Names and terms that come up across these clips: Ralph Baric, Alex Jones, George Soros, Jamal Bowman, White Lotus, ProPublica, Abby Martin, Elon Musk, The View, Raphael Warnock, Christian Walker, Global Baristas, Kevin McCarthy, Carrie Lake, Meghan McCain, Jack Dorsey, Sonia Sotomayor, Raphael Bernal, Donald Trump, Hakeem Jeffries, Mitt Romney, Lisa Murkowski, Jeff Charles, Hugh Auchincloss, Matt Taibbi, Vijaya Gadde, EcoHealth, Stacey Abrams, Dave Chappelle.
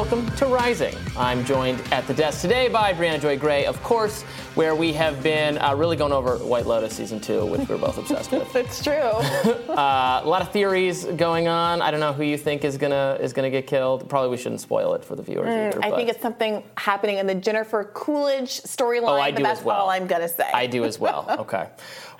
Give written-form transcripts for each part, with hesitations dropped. welcome to Rising. I'm joined at the desk today by Brianna Joy Gray, of course, where we have been really going over White Lotus Season 2, which we're both obsessed with. It's true. A lot of theories going on. I don't know who you think is gonna get killed. Probably we shouldn't spoil it for the viewers either. I think it's something happening in the Jennifer Coolidge storyline, all I'm going to say. I do as well. Okay.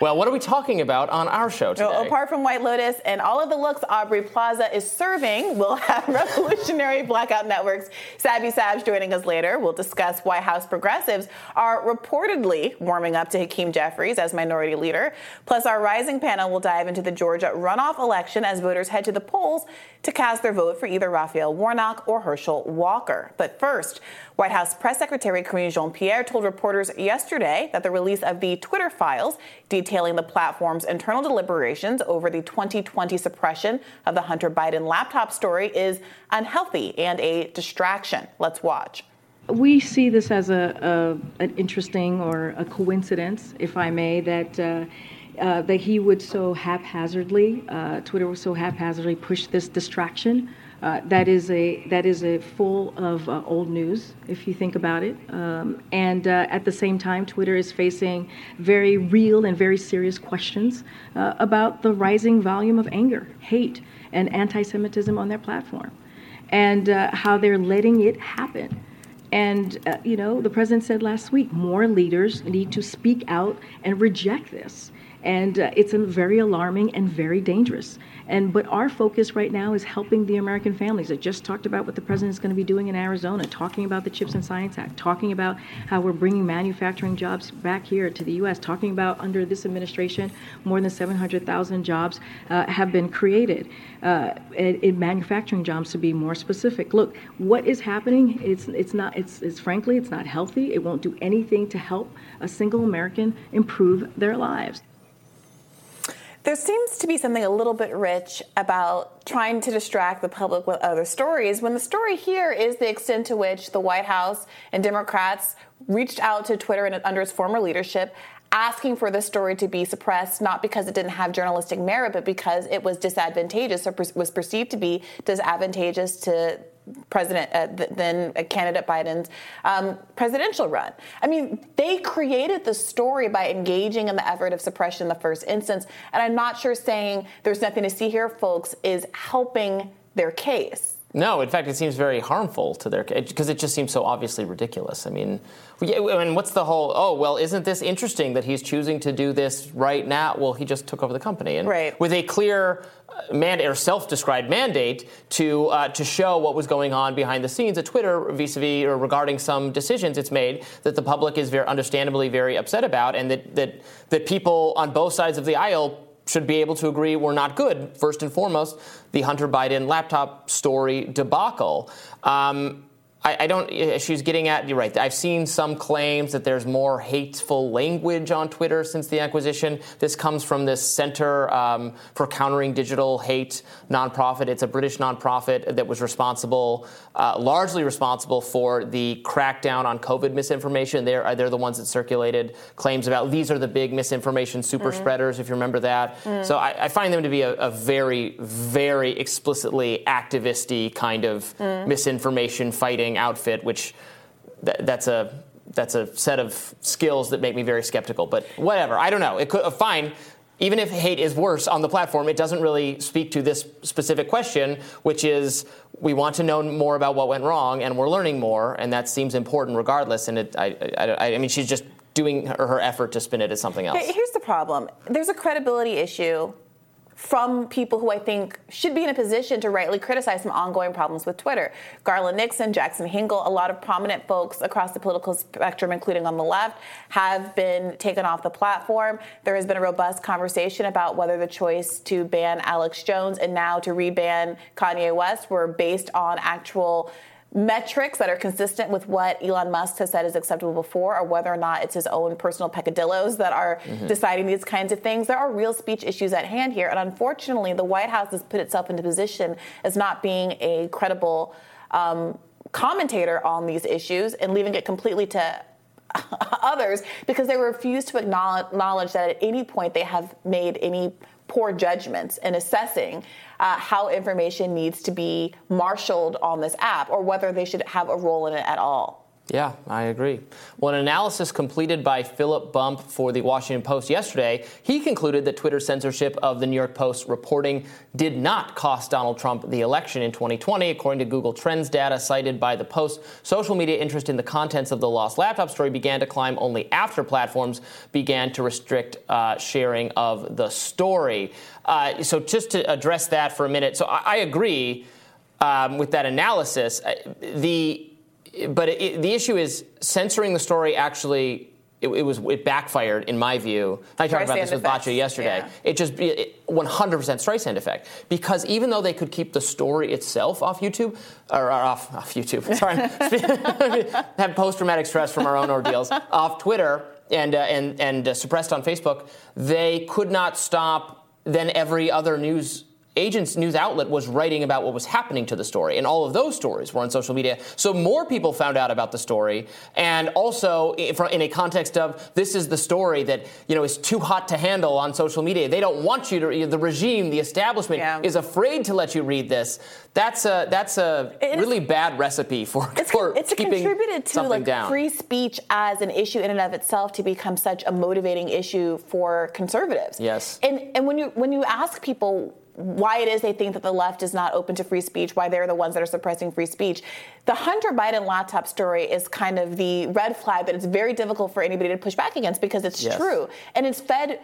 Well, what are we talking about on our show today? Well, apart from White Lotus and all of the looks Aubrey Plaza is serving, we'll have Revolutionary Blackout Network's Sabby Sabs joining us later. We'll discuss why House progressives are reportedly warming up to Hakeem Jeffries as minority leader. Plus, our Rising panel will dive into the Georgia runoff election as voters head to the polls to cast their vote for either Raphael Warnock or Herschel Walker. But first, White House Press Secretary Karine Jean-Pierre told reporters yesterday that the release of the Twitter files detailing the platform's internal deliberations over the 2020 suppression of the Hunter Biden laptop story is unhealthy and a distraction. Let's watch. We see this as an interesting or a coincidence, if I may, that he would so haphazardly, Twitter would so haphazardly push this distraction. That is a full of old news, if you think about it. And at the same time, Twitter is facing very real and very serious questions about the rising volume of anger, hate, and anti-Semitism on their platform, and how they're letting it happen. And, the president said last week, more leaders need to speak out and reject this. And it's very alarming and very dangerous. But our focus right now is helping the American families. I just talked about what the president is going to be doing in Arizona, talking about the Chips and Science Act, talking about how we're bringing manufacturing jobs back here to the U.S., talking about under this administration, more than 700,000 jobs have been created in manufacturing jobs, to be more specific. Look, what is happening? It's frankly it's not healthy. It won't do anything to help a single American improve their lives. There seems to be something a little bit rich about trying to distract the public with other stories, when the story here is the extent to which the White House and Democrats reached out to Twitter and under its former leadership, asking for the story to be suppressed, not because it didn't have journalistic merit, but because it was disadvantageous or was perceived to be disadvantageous to President, then candidate Biden's presidential run. I mean, they created the story by engaging in the effort of suppression in the first instance. And I'm not sure saying there's nothing to see here, folks, is helping their case. No, in fact, it seems very harmful to their case because it just seems so obviously ridiculous. I mean, what's the whole, isn't this interesting that he's choosing to do this right now? Well, he just took over the company. And right. With a clear mandate or self-described mandate to show what was going on behind the scenes at Twitter vis-a-vis or regarding some decisions it's made that the public is understandably very upset about, and that people on both sides of the aisle should be able to agree were not good. First and foremost, the Hunter Biden laptop story debacle. She's getting at, you're right, I've seen some claims that there's more hateful language on Twitter since the acquisition. This comes from this Center for Countering Digital Hate nonprofit. It's a British nonprofit that was largely responsible for the crackdown on COVID misinformation. They're the ones that circulated claims about these are the big misinformation super spreaders, if you remember that. So I find them to be a very, very explicitly activist-y kind of misinformation fighting outfit, which that's a set of skills that make me very skeptical. But whatever, I don't know. It could fine. Even if hate is worse on the platform, it doesn't really speak to this specific question, which is we want to know more about what went wrong, and we're learning more, and that seems important regardless. And I mean, she's just doing her effort to spin it as something else. Here's the problem: there's a credibility issue from people who I think should be in a position to rightly criticize some ongoing problems with Twitter. Garland Nixon, Jackson Hingle, a lot of prominent folks across the political spectrum, including on the left, have been taken off the platform. There has been a robust conversation about whether the choice to ban Alex Jones and now to re-ban Kanye West were based on actual metrics that are consistent with what Elon Musk has said is acceptable before, or whether or not it's his own personal peccadillos that are deciding these kinds of things. There are real speech issues at hand here, and unfortunately, the White House has put itself into position as not being a credible commentator on these issues and leaving it completely to others because they refuse to acknowledge that at any point they have made any poor judgments in assessing how information needs to be marshaled on this app, or whether they should have a role in it at all. Yeah, I agree. Well, an analysis completed by Philip Bump for The Washington Post yesterday, he concluded that Twitter's censorship of the New York Post reporting did not cost Donald Trump the election in 2020. According to Google Trends data cited by the Post, social media interest in the contents of the lost laptop story began to climb only after platforms began to restrict sharing of the story. So just to address that for a minute, so I agree with that analysis. But the issue is censoring the story actually, it backfired in my view. I talked about this with Baccia yesterday. Yeah. It just 100% Streisand effect, because even though they could keep the story itself off YouTube, or off YouTube, sorry, have post-traumatic stress from our own ordeals, off Twitter and suppressed on Facebook, they could not stop then every other news outlet was writing about what was happening to the story, and all of those stories were on social media. So more people found out about the story, and also in a context of this is the story that is too hot to handle on social media. They don't want you to. The regime, the establishment, is afraid to let you read this. That's a really bad recipe for keeping something down. It's contributed to free speech as an issue in and of itself to become such a motivating issue for conservatives. Yes, and when you ask people why it is they think that the left is not open to free speech, why they're the ones that are suppressing free speech. The Hunter Biden laptop story is kind of the red flag that it's very difficult for anybody to push back against, because it's true. And it's fed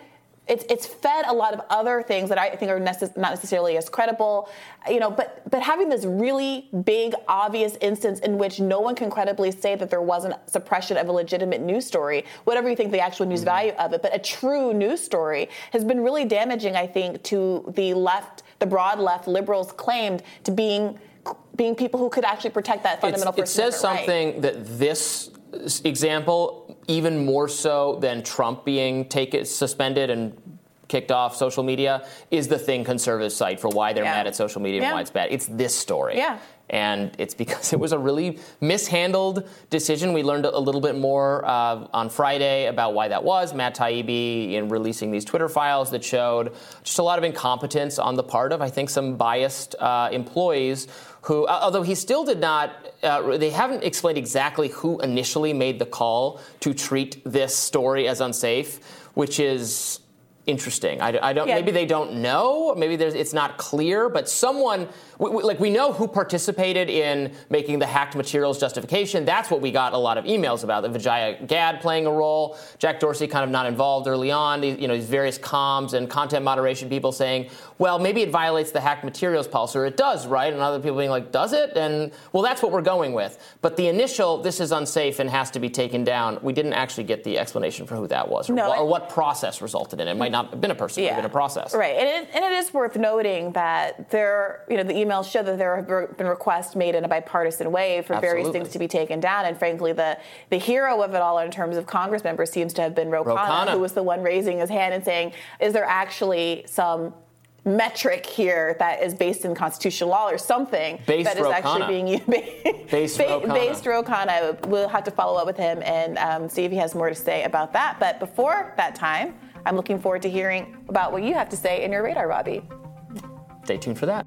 a lot of other things that I think are not necessarily as credible, but having this really big, obvious instance in which no one can credibly say that there wasn't suppression of a legitimate news story, whatever you think the actual news value of it, but a true news story has been really damaging, I think, to the left, the broad left liberals claimed to being people who could actually protect that fundamental First Amendment right. It says something that this example, even more so than Trump being suspended and kicked off social media, is the thing conservatives cite for why they're mad at social media and why it's bad. It's this story. Yeah. And it's because it was a really mishandled decision. We learned a little bit more on Friday about why that was. Matt Taibbi in releasing these Twitter files that showed just a lot of incompetence on the part of, I think, some biased employees who, although he still did not, they haven't explained exactly who initially made the call to treat this story as unsafe, which is interesting. I don't. Yeah. Maybe they don't know. Maybe it's not clear. But someone, we know who participated in making the hacked materials justification. That's what we got a lot of emails about. The Vijaya Gad playing a role. Jack Dorsey kind of not involved early on. These various comms and content moderation people saying, well, maybe it violates the hacked materials policy, or it does, right? And other people being like, does it? And well, that's what we're going with. But the initial, this is unsafe and has to be taken down. We didn't actually get the explanation for who that was, or what process resulted in it. It might not have been a person, it might have been a process. Right, and it is worth noting that the emails show that there have been requests made in a bipartisan way for various things to be taken down, and frankly, the hero of it all in terms of Congress members seems to have been Ro Khanna, who was the one raising his hand and saying, is there actually some metric here that is based in constitutional law or something that is actually being used? Based Ro Khanna. We'll have to follow up with him and see if he has more to say about that. But before that time, I'm looking forward to hearing about what you have to say in your radar, Robbie. Stay tuned for that.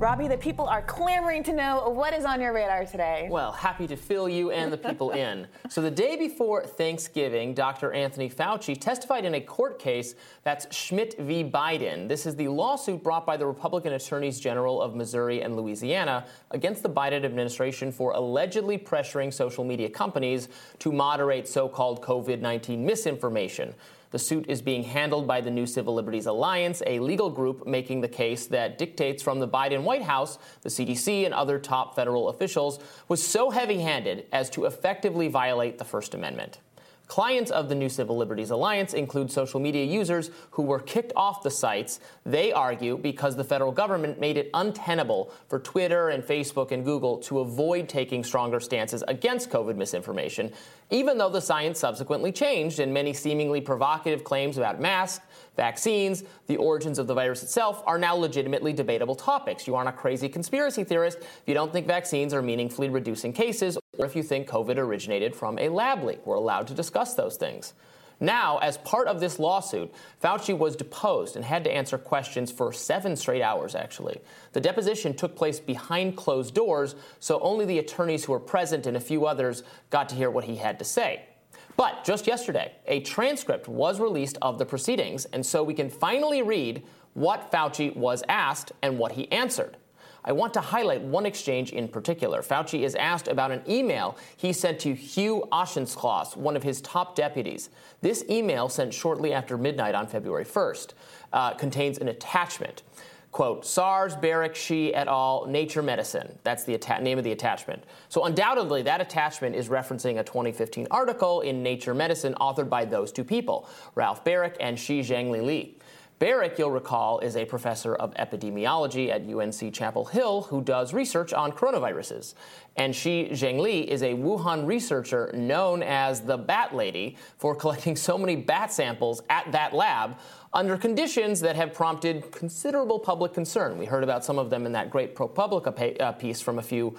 Robbie, the people are clamoring to know what is on your radar today. Well, happy to fill you and the people in. So the day before Thanksgiving, Dr. Anthony Fauci testified in a court case that's Schmidt v. Biden. This is the lawsuit brought by the Republican attorneys general of Missouri and Louisiana against the Biden administration for allegedly pressuring social media companies to moderate so-called COVID-19 misinformation. The suit is being handled by the New Civil Liberties Alliance, a legal group making the case that dictates from the Biden White House, the CDC, and other top federal officials was so heavy-handed as to effectively violate the First Amendment. Clients of the New Civil Liberties Alliance include social media users who were kicked off the sites, they argue, because the federal government made it untenable for Twitter and Facebook and Google to avoid taking stronger stances against COVID misinformation, even though the science subsequently changed and many seemingly provocative claims about masks, vaccines, the origins of the virus itself are now legitimately debatable topics. You aren't a crazy conspiracy theorist if you don't think vaccines are meaningfully reducing cases or if you think COVID originated from a lab leak. We're allowed to discuss those things. Now, as part of this lawsuit, Fauci was deposed and had to answer questions for 7 straight hours, actually. The deposition took place behind closed doors, so only the attorneys who were present and a few others got to hear what he had to say. But just yesterday, a transcript was released of the proceedings, and so we can finally read what Fauci was asked and what he answered. I want to highlight one exchange in particular. Fauci is asked about an email he sent to Hugh Auchincloss, one of his top deputies. This email, sent shortly after midnight on February 1st, contains an attachment. Quote, SARS, Baric, Xi et al., Nature Medicine. That's the name of the attachment. So undoubtedly, that attachment is referencing a 2015 article in Nature Medicine authored by those two people, Ralph Baric and Xi Zhengli. Baric, you'll recall, is a professor of epidemiology at UNC Chapel Hill who does research on coronaviruses. And Xi Zhengli is a Wuhan researcher known as the Bat Lady for collecting so many bat samples at that lab under conditions that have prompted considerable public concern. We heard about some of them in that great ProPublica piece from a few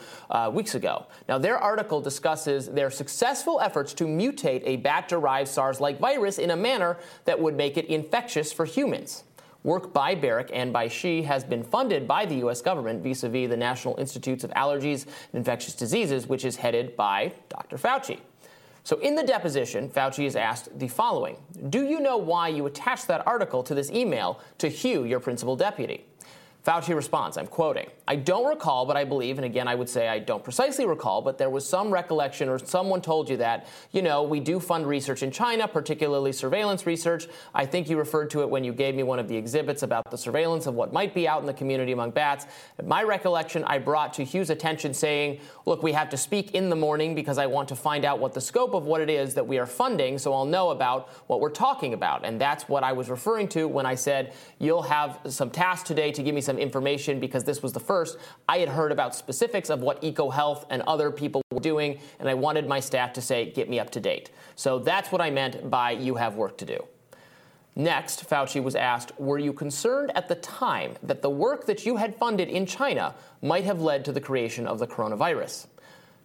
weeks ago. Now, their article discusses their successful efforts to mutate a bat-derived SARS-like virus in a manner that would make it infectious for humans. Work by Baric and by Xi has been funded by the U.S. government vis-a-vis the National Institutes of Allergies and Infectious Diseases, which is headed by Dr. Fauci. So in the deposition, Fauci is asked the following. Do you know why you attached that article to this email to Hugh, your principal deputy? Fauci responds, I'm quoting, I don't recall, but I believe, and again, I would say I don't precisely recall, but there was some recollection or someone told you that, you know, we do fund research in China, particularly surveillance research. I think you referred to it when you gave me one of the exhibits about the surveillance of what might be out in the community among bats. My recollection I brought to Hugh's attention saying, look, we have to speak in the morning because I want to find out what the scope of what it is that we are funding so I'll know about what we're talking about. And that's what I was referring to when I said, you'll have some tasks today to give me some information because this was the first. I had heard about specifics of what EcoHealth and other people were doing, and I wanted my staff to say, get me up to date. So that's what I meant by you have work to do. Next, Fauci was asked, were you concerned at the time that the work that you had funded in China might have led to the creation of the coronavirus?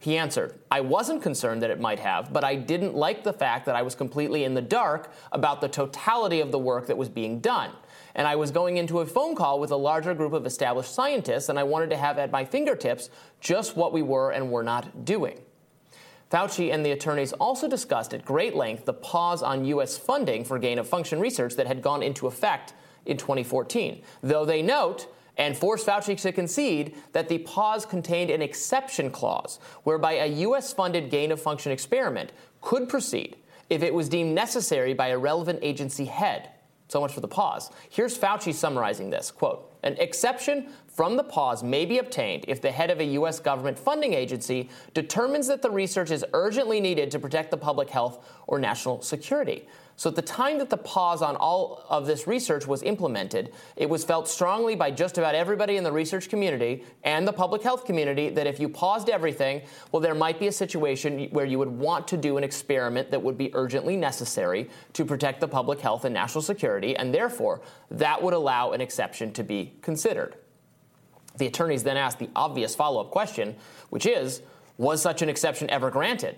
He answered, I wasn't concerned that it might have, but I didn't like the fact that I was completely in the dark about the totality of the work that was being done. And I was going into a phone call with a larger group of established scientists, and I wanted to have at my fingertips just what we were and were not doing. Fauci and the attorneys also discussed at great length the pause on U.S. funding for gain-of-function research that had gone into effect in 2014, though they note and forced Fauci to concede that the pause contained an exception clause whereby a U.S.-funded gain-of-function experiment could proceed if it was deemed necessary by a relevant agency head. So much for the pause. Here's Fauci summarizing this, quote, an exception from the pause may be obtained if the head of a U.S. government funding agency determines that the research is urgently needed to protect the public health or national security. So at the time that the pause on all of this research was implemented, it was felt strongly by just about everybody in the research community and the public health community that if you paused everything, well, there might be a situation where you would want to do an experiment that would be urgently necessary to protect the public health and national security, and therefore that would allow an exception to be considered. The attorneys then asked the obvious follow-up question, which is, was such an exception ever granted?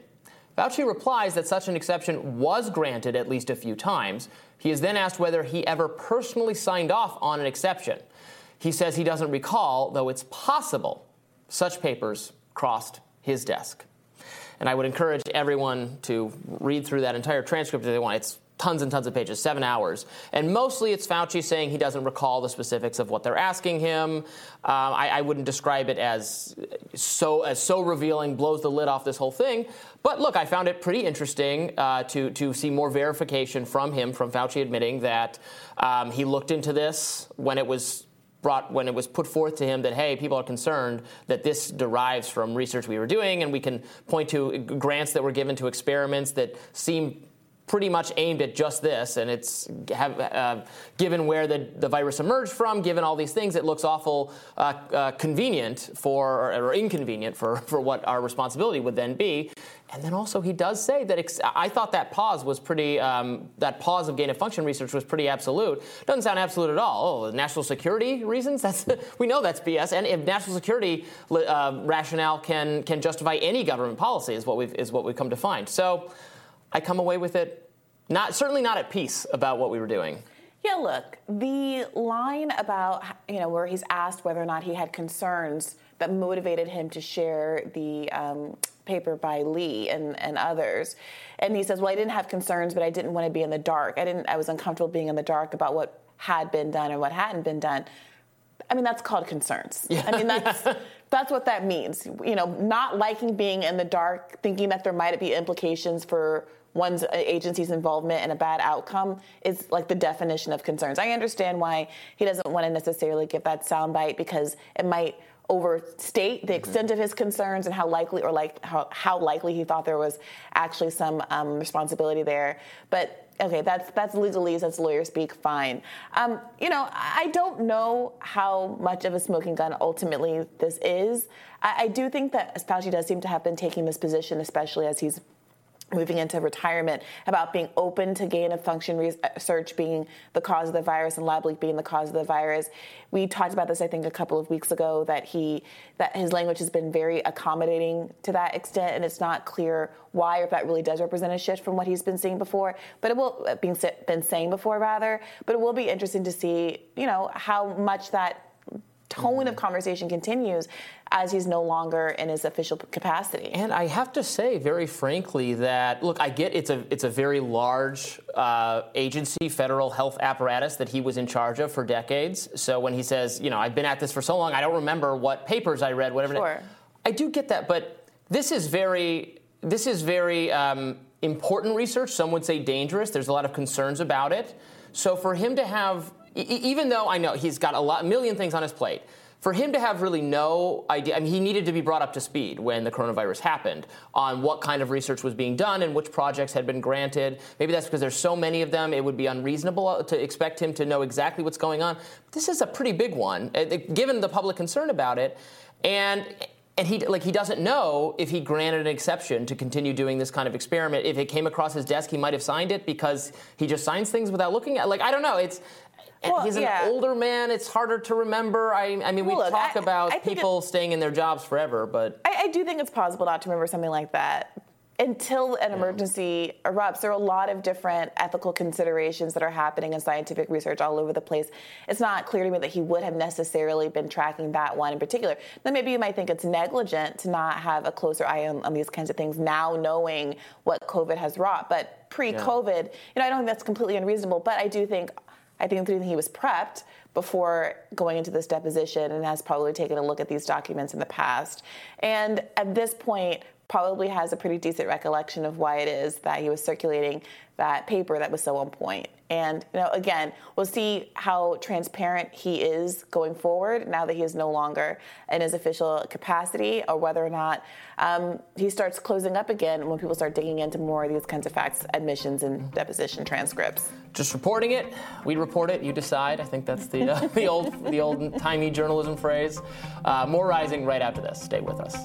Fauci replies that such an exception was granted at least a few times. He is then asked whether he ever personally signed off on an exception. He says he doesn't recall, though it's possible such papers crossed his desk. And I would encourage everyone to read through that entire transcript if they want. It's tons and tons of pages, 7 hours. And mostly it's Fauci saying he doesn't recall the specifics of what they're asking him. I wouldn't describe it as so revealing, blows the lid off this whole thing. But look, I found it pretty interesting to see more verification from him, from Fauci admitting that he looked into this when it was put forth to him that, hey, people are concerned that this derives from research we were doing, and we can point to grants that were given to experiments that seem pretty much aimed at just this, and it's given where the virus emerged from, given all these things, it looks awful convenient for or inconvenient for what our responsibility would then be. And then also he does say that I thought that pause was pretty that pause of gain of function research was pretty absolute. Doesn't sound absolute at all. Oh, national security reasons? We know that's BS. And if national security rationale can justify any government policy is what we've come to find. So I come away with it certainly not at peace about what we were doing. Yeah, look, the line about, where he's asked whether or not he had concerns that motivated him to share the paper by Lee and others. And he says, well, I didn't have concerns, but I didn't want to be in the dark. I was uncomfortable being in the dark about what had been done and what hadn't been done. I mean, that's called concerns. Yeah. I mean, that's what that means. Not liking being in the dark, thinking that there might be implications for one's agency's involvement in a bad outcome is like the definition of concerns. I understand why he doesn't want to necessarily give that soundbite because it might overstate the extent of his concerns and how likely he thought there was actually some responsibility there. But okay, that's legalese, that's lawyer speak. Fine. I don't know how much of a smoking gun ultimately this is. I do think that Fauci does seem to have been taking this position, especially as he's moving into retirement, about being open to gain-of-function research being the cause of the virus and lab leak being the cause of the virus. We talked about this, I think, a couple of weeks ago, that his language has been very accommodating to that extent, and it's not clear why, or if that really does represent a shift from what he's been seeing before. But it will been saying before, rather. But it will be interesting to see, how much that tone of conversation continues as he's no longer in his official capacity. And I have to say, very frankly, that, look, I get it's a very large agency, federal health apparatus that he was in charge of for decades. So when he says, I've been at this for so long, I don't remember what papers I read, whatever. Sure. I do get that, but this is very important research. Some would say dangerous. There's a lot of concerns about it. So for him to have... Even though I know he's got a million things on his plate, for him to have really no idea, he needed to be brought up to speed when the coronavirus happened on what kind of research was being done and which projects had been granted. Maybe that's because there's so many of them, it would be unreasonable to expect him to know exactly what's going on. This is a pretty big one, given the public concern about it. And he doesn't know if he granted an exception to continue doing this kind of experiment. If it came across his desk, he might have signed it because he just signs things without looking at. I don't know. He's an older man. It's harder to remember. We talk about people staying in their jobs forever, but I do think it's possible not to remember something like that until an emergency erupts. There are a lot of different ethical considerations that are happening in scientific research all over the place. It's not clear to me that he would have necessarily been tracking that one in particular. Then maybe you might think it's negligent to not have a closer eye on these kinds of things now, knowing what COVID has wrought. But pre-COVID, I don't think that's completely unreasonable. But I think he was prepped before going into this deposition and has probably taken a look at these documents in the past. And at this point, probably has a pretty decent recollection of why it is that he was circulating that paper that was so on point. And, again, we'll see how transparent he is going forward now that he is no longer in his official capacity, or whether or not he starts closing up again when people start digging into more of these kinds of facts, admissions, and deposition transcripts. Just reporting it. We report it. You decide. I think that's the old timey journalism phrase. More Rising right after this. Stay with us.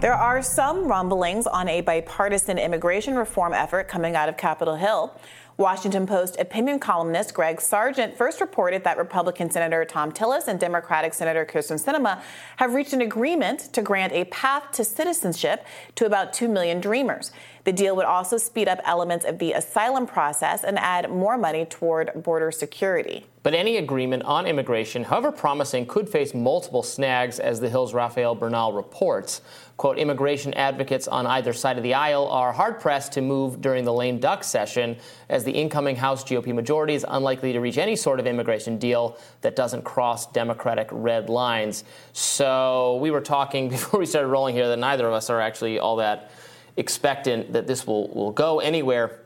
There are some rumblings on a bipartisan immigration reform effort coming out of Capitol Hill. Washington Post opinion columnist Greg Sargent first reported that Republican Senator Tom Tillis and Democratic Senator Kirsten Sinema have reached an agreement to grant a path to citizenship to about 2 million Dreamers. The deal would also speed up elements of the asylum process and add more money toward border security. But any agreement on immigration, however promising, could face multiple snags, as the Hill's Raphael Bernal reports. Quote, immigration advocates on either side of the aisle are hard-pressed to move during the lame duck session, as the incoming House GOP majority is unlikely to reach any sort of immigration deal that doesn't cross Democratic red lines. So we were talking before we started rolling here that neither of us are actually all that expectant that this will go anywhere.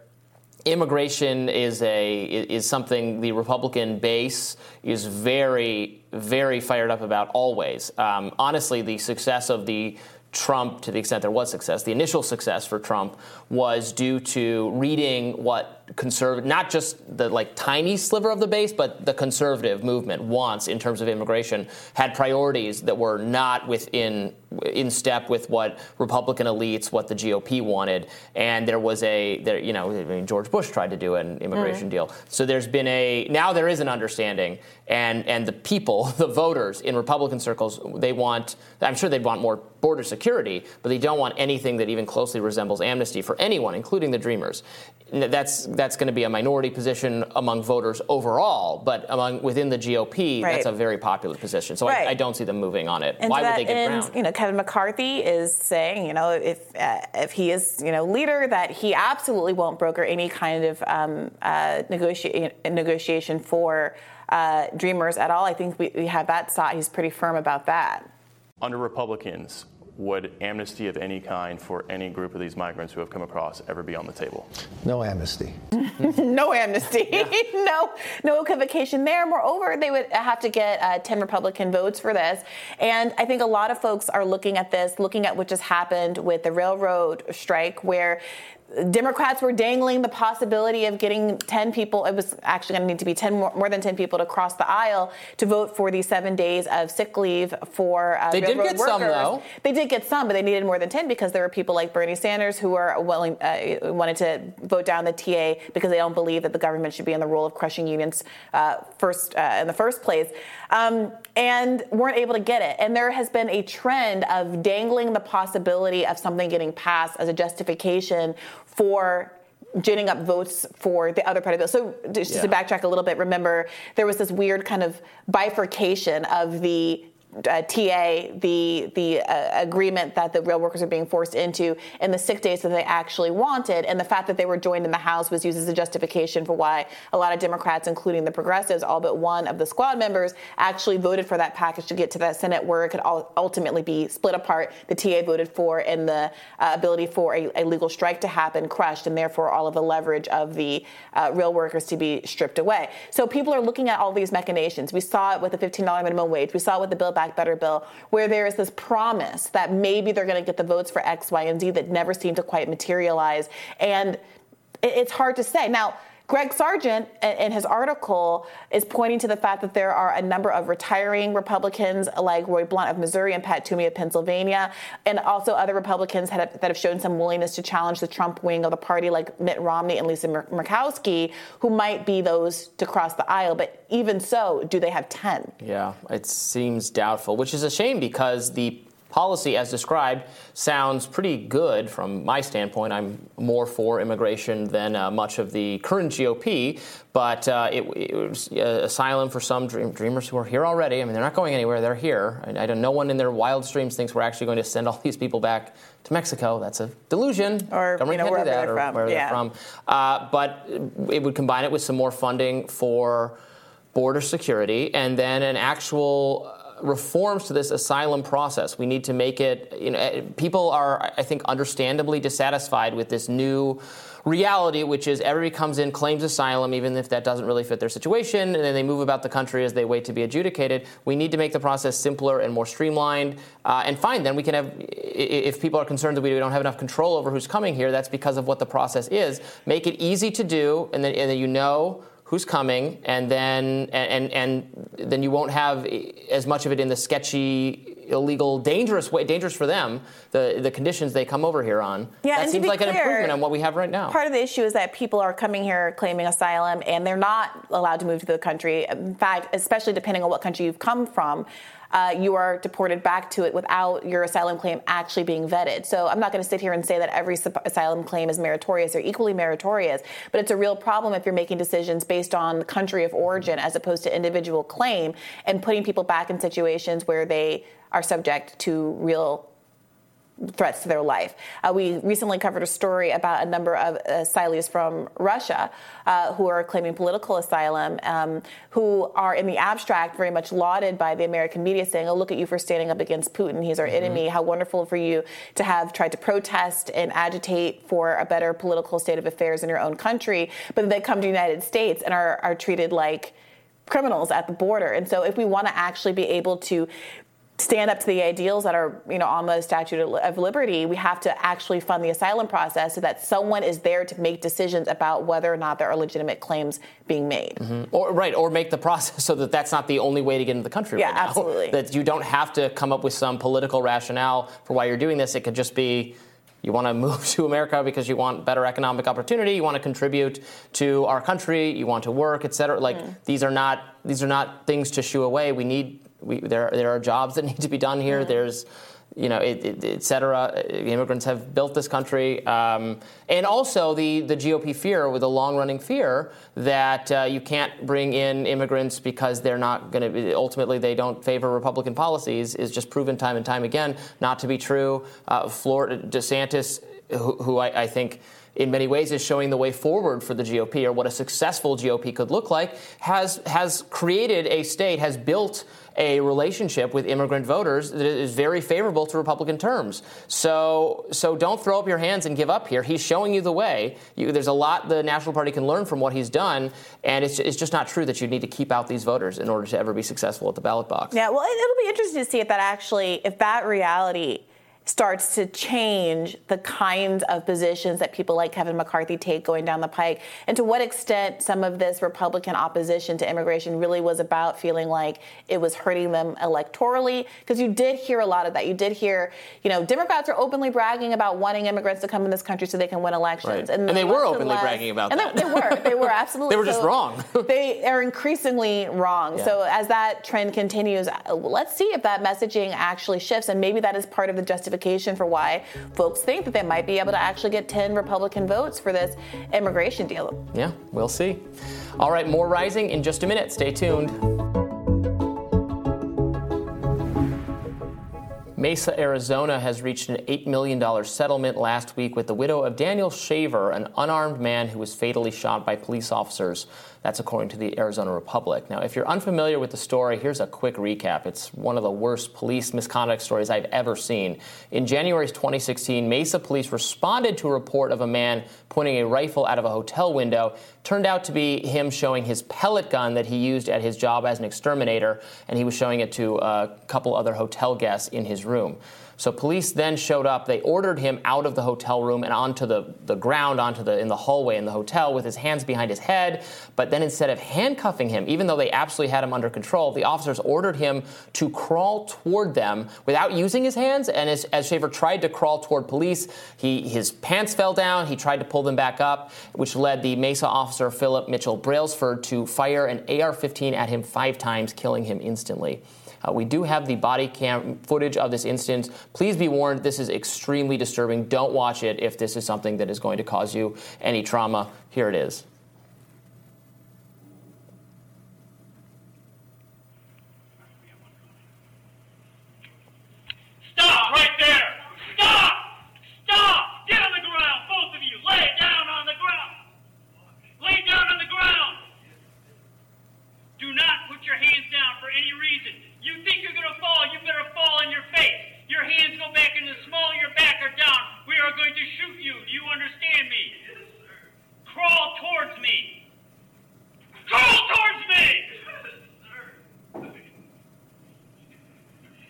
Immigration is something the Republican base is very, very fired up about always. Honestly, the success of the Trump, to the extent there was success, the initial success for Trump was due to reading what conservative, not just the like tiny sliver of the base, but the conservative movement wants in terms of immigration, had priorities that were not in step with what Republican elites, what the GOP wanted, and there was George Bush tried to do an immigration deal. So there is an understanding, and the people, the voters in Republican circles, I'm sure they want more border security, but they don't want anything that even closely resembles amnesty for anyone, including the Dreamers. That's going to be a minority position among voters overall, but within the GOP, That's a very popular position. So I don't see them moving on it. And why would they give ground? Kevin McCarthy is saying, if he is, leader, that he absolutely won't broker any kind of negotiation for Dreamers at all. I think we have that thought. He's pretty firm about that. Under Republicans, would amnesty of any kind for any group of these migrants who have come across ever be on the table? No amnesty. No amnesty. Yeah. No convocation there. Moreover, they would have to get 10 Republican votes for this. And I think a lot of folks are looking at this, looking at what just happened with the railroad strike, where Democrats were dangling the possibility of getting 10 people. It was actually going to need to be more than 10 people to cross the aisle to vote for the 7 days of sick leave for railroad workers. They did get some, but they needed more than 10 because there were people like Bernie Sanders who are wanted to vote down the TA because they don't believe that the government should be in the role of crushing unions in the first place, and weren't able to get it. And there has been a trend of dangling the possibility of something getting passed as a justification for ginning up votes for the other part of the bill. So to backtrack a little bit, remember, there was this weird kind of bifurcation of the TA, the agreement that the rail workers are being forced into, and the sick days that they actually wanted. And the fact that they were joined in the House was used as a justification for why a lot of Democrats, including the progressives, all but one of the squad members, actually voted for that package to get to that Senate where it could ultimately be split apart. The TA voted for, and the ability for a legal strike to happen crushed, and therefore all of the leverage of the rail workers to be stripped away. So people are looking at all these machinations. We saw it with the $15 minimum wage. We saw it with the Build Back Better bill, where there is this promise that maybe they're going to get the votes for X, Y, and Z that never seem to quite materialize. And it's hard to say. Now, Greg Sargent, in his article, is pointing to the fact that there are a number of retiring Republicans like Roy Blunt of Missouri and Pat Toomey of Pennsylvania, and also other Republicans that have shown some willingness to challenge the Trump wing of the party, like Mitt Romney and Lisa Murkowski, who might be those to cross the aisle. But even so, do they have 10? Yeah, it seems doubtful, which is a shame because the policy, as described, sounds pretty good from my standpoint. I'm more for immigration than much of the current GOP, but it was asylum for some dreamers who are here already. I mean, they're not going anywhere. They're here. I don't. No one in their wildest dreams thinks we're actually going to send all these people back to Mexico. That's a delusion. Or government can't do that, or wherever they're from. But it would combine it with some more funding for border security, and then an actual reforms to this asylum process. We need to make it, people are, I think, understandably dissatisfied with this new reality, which is everybody comes in, claims asylum, even if that doesn't really fit their situation, and then they move about the country as they wait to be adjudicated. We need to make the process simpler and more streamlined. And fine, then we can have, if people are concerned that we don't have enough control over who's coming here, that's because of what the process is. Make it easy to do, and then who's coming, and then you won't have as much of it in the sketchy, illegal, dangerous way, dangerous for them, the conditions they come over here on. Yeah, that seems like an improvement on what we have right now. Part of the issue is that people are coming here claiming asylum, and they're not allowed to move to the country. In fact, especially depending on what country you've come from, you are deported back to it without your asylum claim actually being vetted. So I'm not going to sit here and say that every asylum claim is meritorious or equally meritorious, but it's a real problem if you're making decisions based on the country of origin as opposed to individual claim, and putting people back in situations where they are subject to real threats to their life. We recently covered a story about a number of asylees from Russia who are claiming political asylum, who are in the abstract very much lauded by the American media, saying, "Oh, look at you for standing up against Putin. He's our enemy. How wonderful for you to have tried to protest and agitate for a better political state of affairs in your own country." But they come to the United States and are treated like criminals at the border. And so if we want to actually be able to stand up to the ideals that are, on the Statue of Liberty, we have to actually fund the asylum process so that someone is there to make decisions about whether or not there are legitimate claims being made. Mm-hmm. Or make the process so that that's not the only way to get into the country right now. Yeah, absolutely. That you don't have to come up with some political rationale for why you're doing this. It could just be you want to move to America because you want better economic opportunity, you want to contribute to our country, you want to work, et cetera. Like, these are not things to shoo away. There are jobs that need to be done here. Mm-hmm. There's, et cetera. Immigrants have built this country. And also the GOP fear, with the long-running fear that you can't bring in immigrants because they're not going to – ultimately they don't favor Republican policies, is just proven time and time again not to be true. Florida DeSantis, who I think – in many ways is showing the way forward for the GOP, or what a successful GOP could look like, has created a state, has built a relationship with immigrant voters that is very favorable to Republican terms. So don't throw up your hands and give up here. He's showing you the way. There's a lot the National Party can learn from what he's done, and it's just not true that you need to keep out these voters in order to ever be successful at the ballot box. Yeah, well, it'll be interesting to see if that reality starts to change the kinds of positions that people like Kevin McCarthy take going down the pike, and to what extent some of this Republican opposition to immigration really was about feeling like it was hurting them electorally, because you did hear a lot of that. You did hear, Democrats are openly bragging about wanting immigrants to come in this country so they can win elections. Right. And they were openly bragging about that. They were absolutely. They were just wrong. They are increasingly wrong. Yeah. So as that trend continues, let's see if that messaging actually shifts, and maybe that is part of the justification for why folks think that they might be able to actually get 10 Republican votes for this immigration deal. Yeah, we'll see. All right, more Rising in just a minute. Stay tuned. Mesa, Arizona has reached an $8 million settlement last week with the widow of Daniel Shaver, an unarmed man who was fatally shot by police officers. That's according to the Arizona Republic. Now, if you're unfamiliar with the story, here's a quick recap. It's one of the worst police misconduct stories I've ever seen. In January 2016, Mesa police responded to a report of a man pointing a rifle out of a hotel window. Turned out to be him showing his pellet gun that he used at his job as an exterminator, and he was showing it to a couple other hotel guests in his room. So police then showed up. They ordered him out of the hotel room and onto the ground, in the hallway in the hotel with his hands behind his head. But then instead of handcuffing him, even though they absolutely had him under control, the officers ordered him to crawl toward them without using his hands. And as Shaver tried to crawl toward police, his pants fell down. He tried to pull them back up, which led the Mesa officer, Philip Mitchell Brailsford, to fire an AR-15 at him 5 times, killing him instantly. We do have the body cam footage of this instance. Please be warned, this is extremely disturbing. Don't watch it if this is something that is going to cause you any trauma. Here it is. Stop right there! Stop! Stop! Get on the ground, both of you! Lay down on the ground! Lay down on the ground! Do not put your hands down for any reason. You think you're going to fall, you better fall on your face. Your hands go back into the small of your back or down. We are going to shoot you. Do you understand me? Yes, sir. Crawl towards me. Crawl towards me! Yes, sir.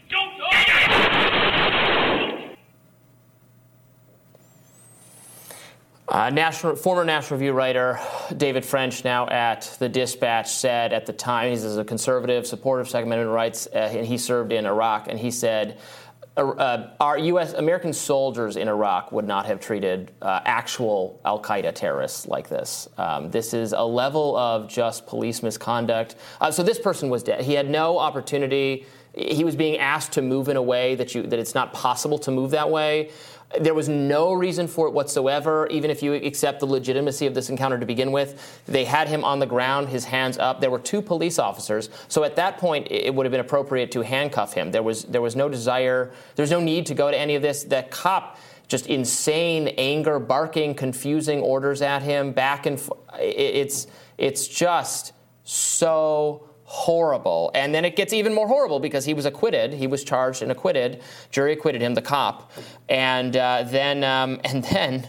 Don't. Former National Review writer David French, now at the Dispatch, said at the time, he's a conservative, supporter of Second Amendment rights, and he served in Iraq, and he said, our U.S. American soldiers in Iraq would not have treated actual al-Qaeda terrorists like this. This is a level of just police misconduct. So this person was dead. He had no opportunity. He was being asked to move in a way that it's not possible to move that way. There was no reason for it whatsoever, even if you accept the legitimacy of this encounter to begin with. They had him on the ground, his hands up. There were 2 police officers, so at that point, it would have been appropriate to handcuff him. There was no desire. There's no need to go to any of this. That cop, just insane anger, barking, confusing orders at him, back and forth. It's just so horrible. And then it gets even more horrible because he was acquitted. He was charged and acquitted. Jury acquitted him, the cop. And then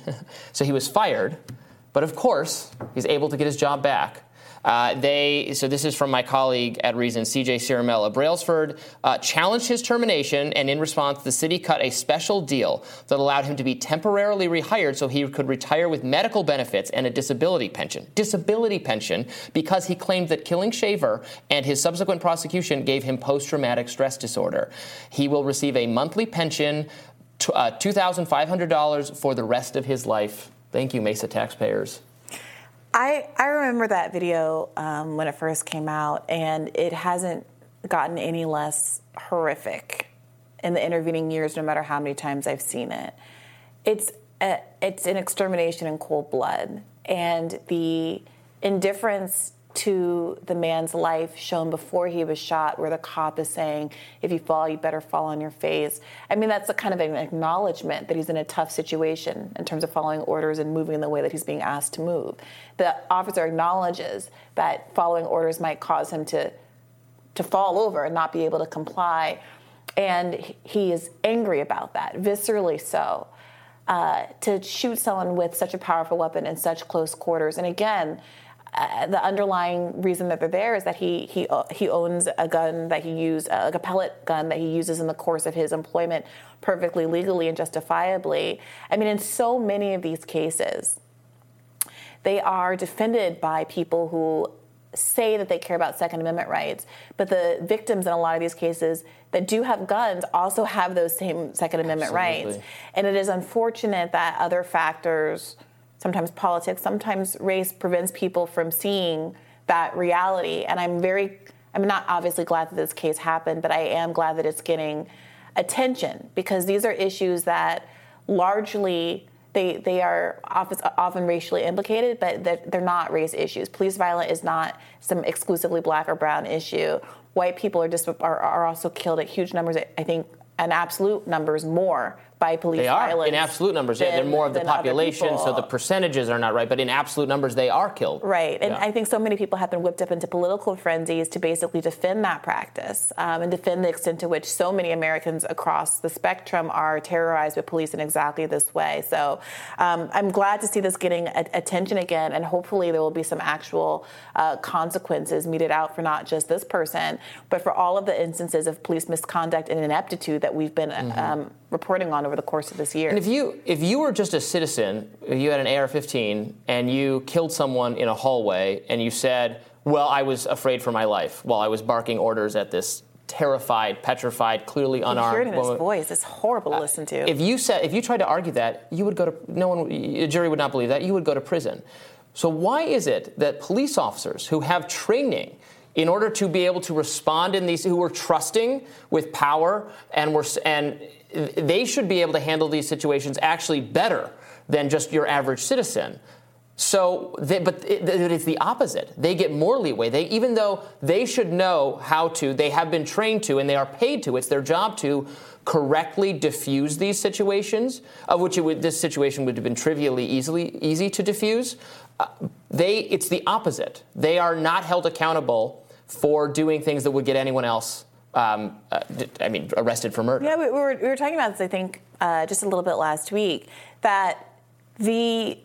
so he was fired. But of course, he's able to get his job back. So this is from my colleague at Reason, C.J. Ciramella of Brailsford, challenged his termination, and in response, the city cut a special deal that allowed him to be temporarily rehired so he could retire with medical benefits and a disability pension, because he claimed that killing Shaver and his subsequent prosecution gave him post-traumatic stress disorder. He will receive a monthly pension, $2,500 for the rest of his life. Thank you, Mesa taxpayers. I remember that video when it first came out, and it hasn't gotten any less horrific in the intervening years, no matter how many times I've seen it. It's an extermination in cold blood, and the indifference to the man's life shown before he was shot, where the cop is saying, if you fall, you better fall on your face. I mean, that's a kind of an acknowledgement that he's in a tough situation in terms of following orders and moving in the way that he's being asked to move. The officer acknowledges that following orders might cause him to fall over and not be able to comply, and he is angry about that, viscerally so. To shoot someone with such a powerful weapon in such close quarters, and again, the underlying reason that they're there is that he owns a gun that he used, like a pellet gun that he uses in the course of his employment perfectly legally and justifiably. I mean, in so many of these cases, they are defended by people who say that they care about Second Amendment rights, but the victims in a lot of these cases that do have guns also have those same Second Amendment Absolutely. Rights. And it is unfortunate that other factors, sometimes politics, sometimes race, prevents people from seeing that reality. And I'm not obviously glad that this case happened, but I am glad that it's getting attention, because these are issues that largely they are often racially implicated, but they're not race issues. Police violence is not some exclusively black or brown issue. White people are also killed at huge numbers, I think, in absolute numbers more by police violence. They are, in absolute numbers. They're more of the population, so the percentages are not right, but in absolute numbers, they are killed. Right, and yeah. I think so many people have been whipped up into political frenzies to basically defend that practice and defend the extent to which so many Americans across the spectrum are terrorized by police in exactly this way. So I'm glad to see this getting attention again, and hopefully there will be some actual consequences meted out for not just this person, but for all of the instances of police misconduct and ineptitude that we've been reporting on over the course of this year. And if you were just a citizen, you had an AR-15 and you killed someone in a hallway, and you said, well, I was afraid for my life while I was barking orders at this terrified, petrified, clearly unarmed woman. You heard in his voice. It's horrible to listen to. If you tried to argue that, you would go to a jury would not believe that. You would go to prison. So why is it that police officers who have training in order to be able to respond in these, who were trusting with power and they should be able to handle these situations actually better than just your average citizen. But it's the opposite. They get more leeway. Even though they should know how to, they have been trained to, and they are paid to, it's their job to correctly diffuse these situations, of which this situation would have been trivially easy to diffuse. It's the opposite. They are not held accountable for doing things that would get anyone else arrested for murder. Yeah, we were talking about this, I think, just a little bit last week, that the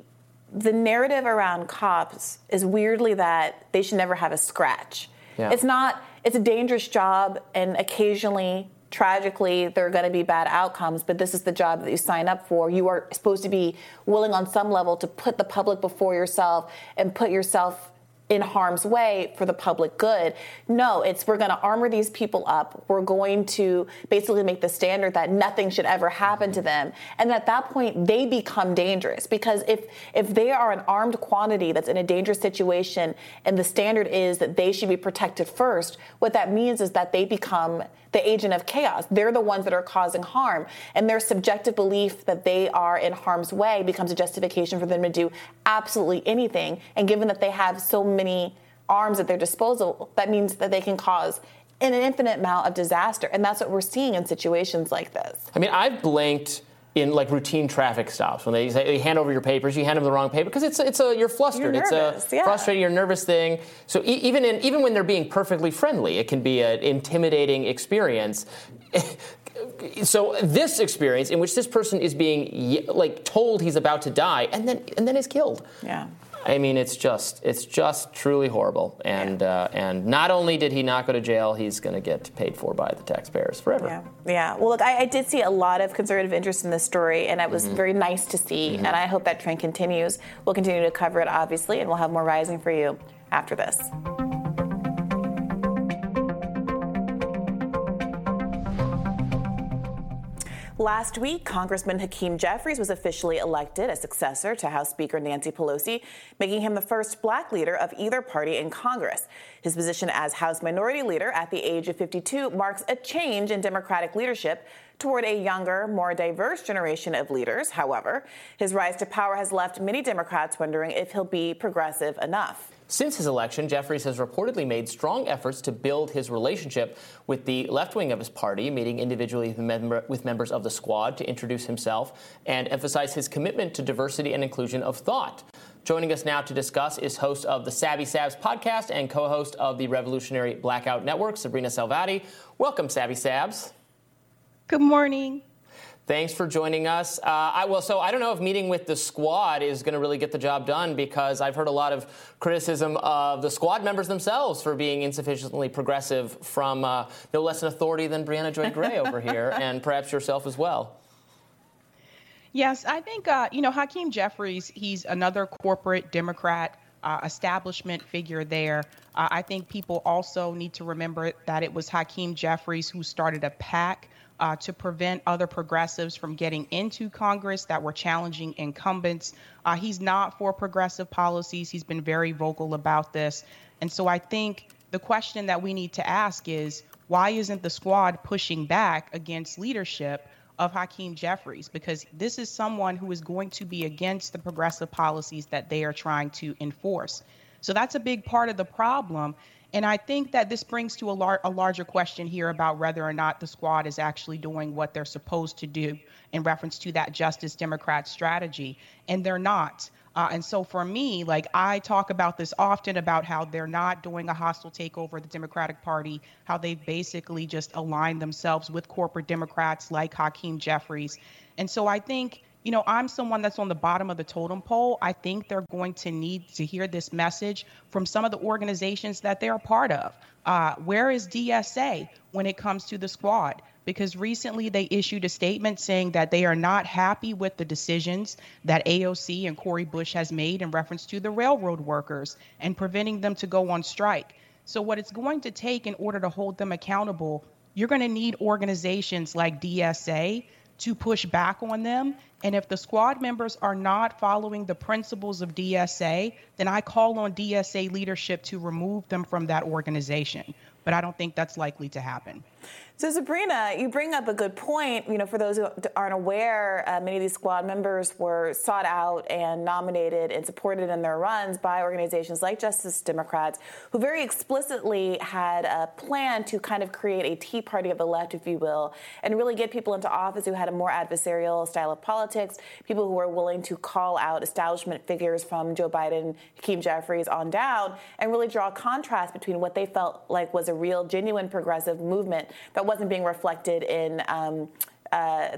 narrative around cops is weirdly that they should never have a scratch. Yeah. It's a dangerous job, and occasionally, tragically, there are going to be bad outcomes, but this is the job that you sign up for. You are supposed to be willing on some level to put the public before yourself and put yourself in harm's way for the public good. No, we're going to armor these people up. We're going to basically make the standard that nothing should ever happen to them. And at that point, they become dangerous, because if they are an armed quantity that's in a dangerous situation, and the standard is that they should be protected first, what that means is that they become the agent of chaos. They're the ones that are causing harm, and their subjective belief that they are in harm's way becomes a justification for them to do absolutely anything. And given that they have so many arms at their disposal, that means that they can cause an infinite amount of disaster. And that's what we're seeing in situations like this. I mean, I've blanked in like routine traffic stops when they say, you hand over your papers, you hand them the wrong paper, because you're flustered. You're nervous, it's a frustrating, you're nervous thing. So even when they're being perfectly friendly, it can be an intimidating experience. So this experience in which this person is being told he's about to die and then is killed. Yeah. I mean, it's just truly horrible. And and not only did he not go to jail, he's going to get paid for by the taxpayers forever. Yeah. Well, look, I did see a lot of conservative interest in this story, and it was very nice to see. And I hope that trend continues. We'll continue to cover it, obviously, and we'll have more Rising for you after this. Last week, Congressman Hakeem Jeffries was officially elected as successor to House Speaker Nancy Pelosi, making him the first black leader of either party in Congress. His position as House Minority Leader at the age of 52 marks a change in Democratic leadership toward a younger, more diverse generation of leaders. However, his rise to power has left many Democrats wondering if he'll be progressive enough. Since his election, Jeffries has reportedly made strong efforts to build his relationship with the left wing of his party, meeting individually with members of the Squad to introduce himself and emphasize his commitment to diversity and inclusion of thought. Joining us now to discuss is host of the Sabby Sabs podcast and co-host of the Revolutionary Blackout Network, Sabrina Salvati. Welcome, Sabby Sabs. Good morning. Thanks for joining us. So I don't know if meeting with the Squad is going to really get the job done, because I've heard a lot of criticism of the Squad members themselves for being insufficiently progressive from no less an authority than Brianna Joy Gray over here, and perhaps yourself as well. Yes, I think, Hakeem Jeffries, he's another corporate Democrat establishment figure there. I think people also need to remember that it was Hakeem Jeffries who started a PAC to prevent other progressives from getting into Congress that were challenging incumbents. He's not for progressive policies. He's been very vocal about this. And so I think the question that we need to ask is, why isn't the Squad pushing back against leadership of Hakeem Jeffries? Because this is someone who is going to be against the progressive policies that they are trying to enforce. So that's a big part of the problem. And I think that this brings to a larger question here about whether or not the Squad is actually doing what they're supposed to do in reference to that Justice Democrat strategy. And they're not. And so for me, I talk about this often, about how they're not doing a hostile takeover of the Democratic Party, how they basically just align themselves with corporate Democrats like Hakeem Jeffries. And so I think, I'm someone that's on the bottom of the totem pole. I think they're going to need to hear this message from some of the organizations that they're a part of. Where is DSA when it comes to the Squad? Because recently they issued a statement saying that they are not happy with the decisions that AOC and Cori Bush has made in reference to the railroad workers and preventing them to go on strike. So what it's going to take in order to hold them accountable, you're going to need organizations like DSA to push back on them. And if the Squad members are not following the principles of DSA, then I call on DSA leadership to remove them from that organization. But I don't think that's likely to happen. So, Sabrina, you bring up a good point. For those who aren't aware, many of these Squad members were sought out and nominated and supported in their runs by organizations like Justice Democrats, who very explicitly had a plan to kind of create a Tea Party of the left, if you will, and really get people into office who had a more adversarial style of politics, people who were willing to call out establishment figures from Joe Biden, Hakeem Jeffries on down, and really draw a contrast between what they felt like was a real, genuine progressive movement that wasn't being reflected in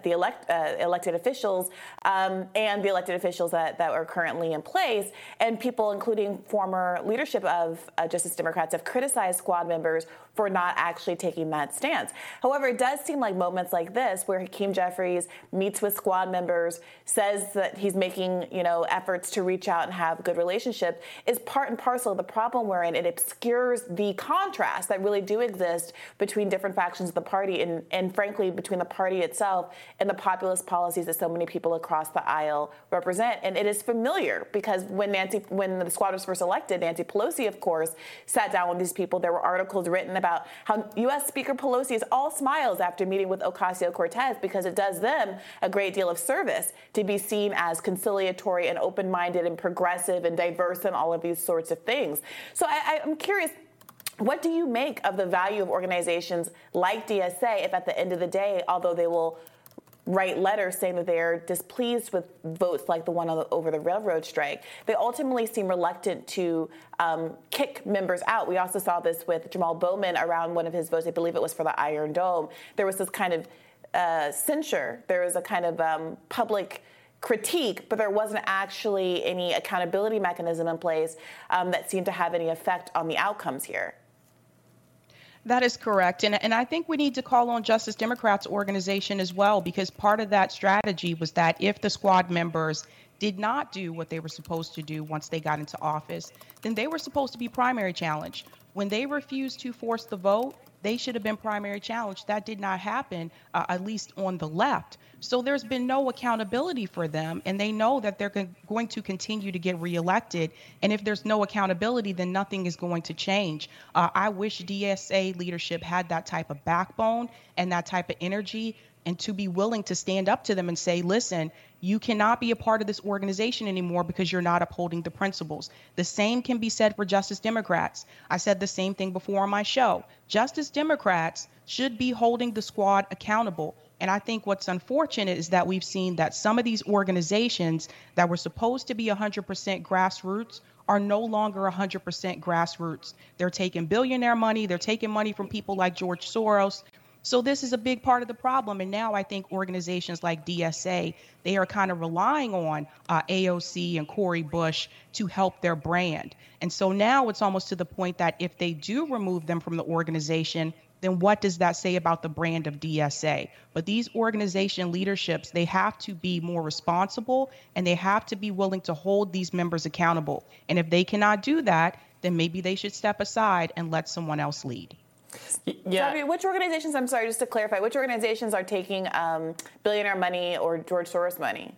elected officials and the elected officials that are currently in place. And people, including former leadership of Justice Democrats, have criticized Squad members for not actually taking that stance. However, it does seem like moments like this, where Hakeem Jeffries meets with Squad members, says that he's making, efforts to reach out and have good relationships, is part and parcel of the problem we're in. It obscures the contrasts that really do exist between different factions of the party and frankly, between the party itself and the populist policies that so many people across the aisle represent. And it is familiar because when the Squad was first elected, Nancy Pelosi, of course, sat down with these people. There were articles written about how U.S. Speaker Pelosi is all smiles after meeting with Ocasio-Cortez because it does them a great deal of service to be seen as conciliatory and open-minded and progressive and diverse and all of these sorts of things. So I'm curious, what do you make of the value of organizations like DSA if at the end of the day, although they will write letters saying that they're displeased with votes like the one over the railroad strike, they ultimately seem reluctant to kick members out. We also saw this with Jamal Bowman around one of his votes. I believe it was for the Iron Dome. There was this kind of censure. There was a kind of public critique, but there wasn't actually any accountability mechanism in place that seemed to have any effect on the outcomes here. That is correct. And I think we need to call on Justice Democrats' organization as well, because part of that strategy was that if the squad members did not do what they were supposed to do once they got into office, then they were supposed to be primary challenged. When they refused to force the vote, they should have been primary challenged. That did not happen, at least on the left. So there's been no accountability for them, and they know that they're going to continue to get reelected. And if there's no accountability, then nothing is going to change. I wish DSA leadership had that type of backbone and that type of energy, and to be willing to stand up to them and say, listen, you cannot be a part of this organization anymore because you're not upholding the principles. The same can be said for Justice Democrats. I said the same thing before on my show. Justice Democrats should be holding the squad accountable. And I think what's unfortunate is that we've seen that some of these organizations that were supposed to be 100% grassroots are no longer 100% grassroots. They're taking billionaire money. They're taking money from people like George Soros. So this is a big part of the problem. And now I think organizations like DSA, they are kind of relying on AOC and Cori Bush to help their brand. And so now it's almost to the point that if they do remove them from the organization, then what does that say about the brand of DSA? But these organization leaderships, they have to be more responsible and they have to be willing to hold these members accountable. And if they cannot do that, then maybe they should step aside and let someone else lead. Yeah. Sabby, which organizations, I'm sorry, just to clarify, which organizations are taking billionaire money or George Soros money?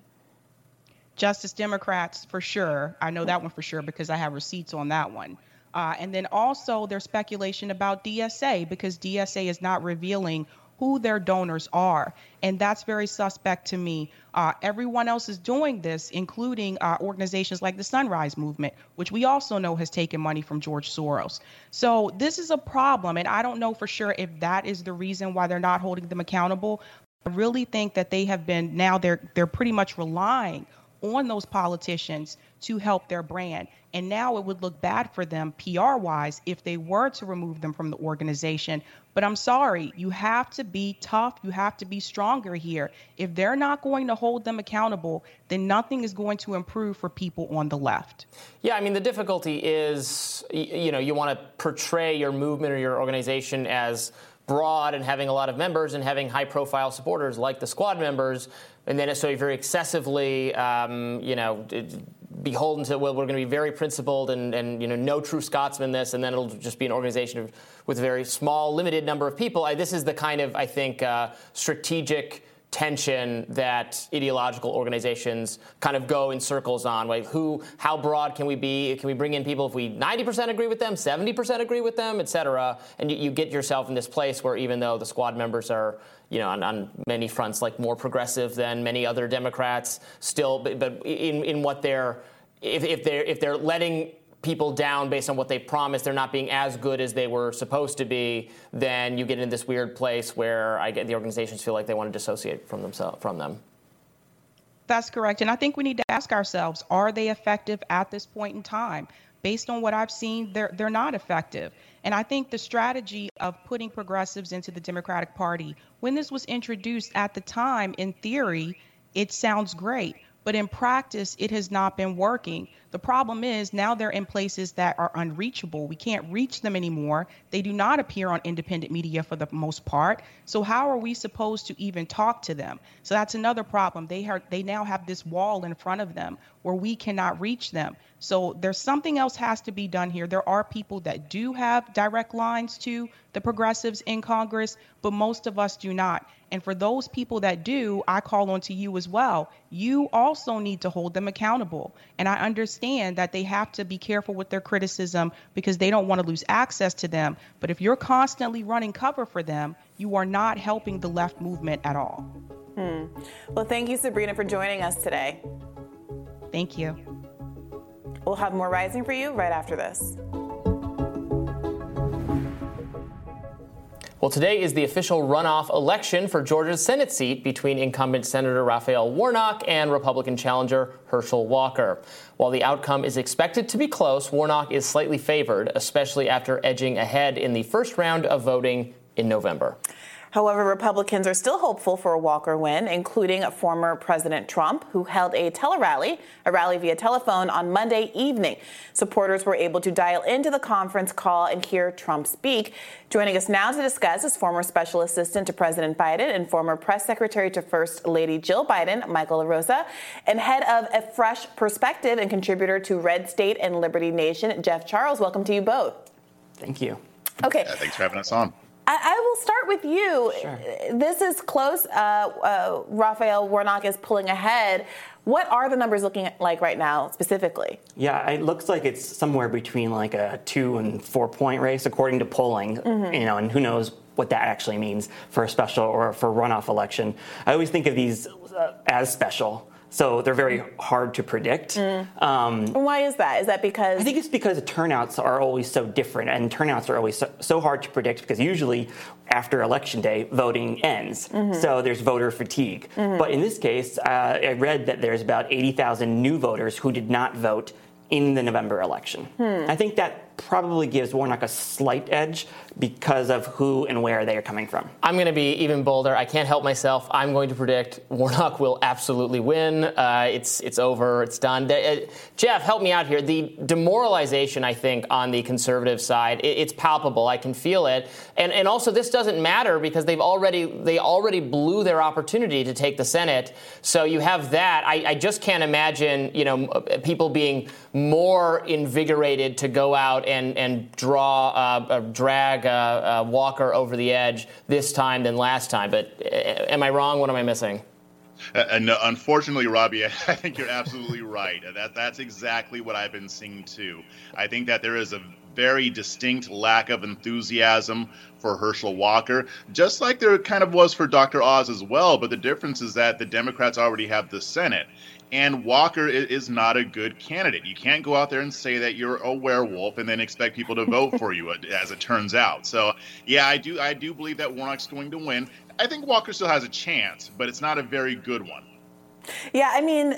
Justice Democrats, for sure. I know that one for sure because I have receipts on that one. And then also there's speculation about DSA because DSA is not revealing who their donors are. And that's very suspect to me. Everyone else is doing this, including organizations like the Sunrise Movement, which we also know has taken money from George Soros. So this is a problem. And I don't know for sure if that is the reason why they're not holding them accountable. I really think that they have been now they're pretty much relying on those politicians to help their brand. And now it would look bad for them PR-wise if they were to remove them from the organization. But I'm sorry, you have to be tough. You have to be stronger here. If they're not going to hold them accountable, then nothing is going to improve for people on the left. Yeah, I mean, the difficulty is, you want to portray your movement or your organization as broad and having a lot of members and having high-profile supporters like the squad members. And then so if you're excessively, beholden to, well, we're going to be very principled and no true Scotsman this, and then it'll just be an organization with a very small, limited number of people. This is the kind of, I think, strategic tension that ideological organizations kind of go in circles on. Like, how broad can we be? Can we bring in people if we 90% agree with them, 70% agree with them, et cetera? And you get yourself in this place where even though the squad members are, on many fronts, like more progressive than many other Democrats, still, but in what they're, if they're letting people down based on what they promised, they're not being as good as they were supposed to be, then you get into this weird place where the organizations feel like they want to dissociate from them. That's correct. And I think we need to ask ourselves, are they effective at this point in time? Based on what I've seen, they're not effective. And I think the strategy of putting progressives into the Democratic Party, when this was introduced at the time, in theory, it sounds great. But in practice, it has not been working. The problem is now they're in places that are unreachable. We can't reach them anymore. They do not appear on independent media for the most part. So how are we supposed to even talk to them? So that's another problem. They now have this wall in front of them where we cannot reach them. So there's something else has to be done here. There are people that do have direct lines to the progressives in Congress, but most of us do not. And for those people that do, I call on to you as well. You also need to hold them accountable. And I understand that they have to be careful with their criticism because they don't want to lose access to them. But if you're constantly running cover for them, you are not helping the left movement at all. Well, thank you, Sabrina, for joining us today. Thank you. We'll have more Rising for you right after this. Well, today is the official runoff election for Georgia's Senate seat between incumbent Senator Raphael Warnock and Republican challenger Herschel Walker. While the outcome is expected to be close, Warnock is slightly favored, especially after edging ahead in the first round of voting in November. However, Republicans are still hopeful for a Walker win, including former President Trump, who held a rally via telephone on Monday evening. Supporters were able to dial into the conference call and hear Trump speak. Joining us now to discuss is former Special Assistant to President Biden and former Press Secretary to First Lady Jill Biden, Michael LaRosa, and head of A Fresh Perspective and contributor to Red State and Liberty Nation, Jeff Charles. Welcome to you both. Thank you. Okay. Yeah, thanks for having us on. I will start with you. Sure. This is close. Raphael Warnock is pulling ahead. What are the numbers looking like right now, specifically? Yeah, it looks like it's somewhere between like a 2 and 4 point race, according to polling. Mm-hmm. You know, and who knows what that actually means for a special or for a runoff election. I always think of these as special. So they're very hard to predict. Mm. Why is that? Is that because? I think it's because the turnouts are always so different, and turnouts are always so hard to predict because usually after Election Day, voting ends. Mm-hmm. So there's voter fatigue. Mm-hmm. But in this case, I read that there's about 80,000 new voters who did not vote in the November election. I think that probably gives Warnock a slight edge because of who and where they are coming from. I'm going to be even bolder. I can't help myself. I'm going to predict Warnock will absolutely win. It's over. It's done. Jeff, help me out here. The demoralization, I think, on the conservative side, it's palpable. I can feel it. And also, this doesn't matter because they already blew their opportunity to take the Senate. So you have that. I just can't imagine, you know, people being more invigorated to go out and drag Walker over the edge this time than last time. But am I wrong? What am I missing? And unfortunately, Robbie, I think you're absolutely right. That's exactly what I've been seeing, too. I think that there is a very distinct lack of enthusiasm for Herschel Walker, just like there kind of was for Dr. Oz as well. But the difference is that the Democrats already have the Senate. And Walker is not a good candidate. You can't go out there and say that you're a werewolf and then expect people to vote for you, as it turns out. So, yeah, I do believe that Warnock's going to win. I think Walker still has a chance, but it's not a very good one. Yeah, I mean,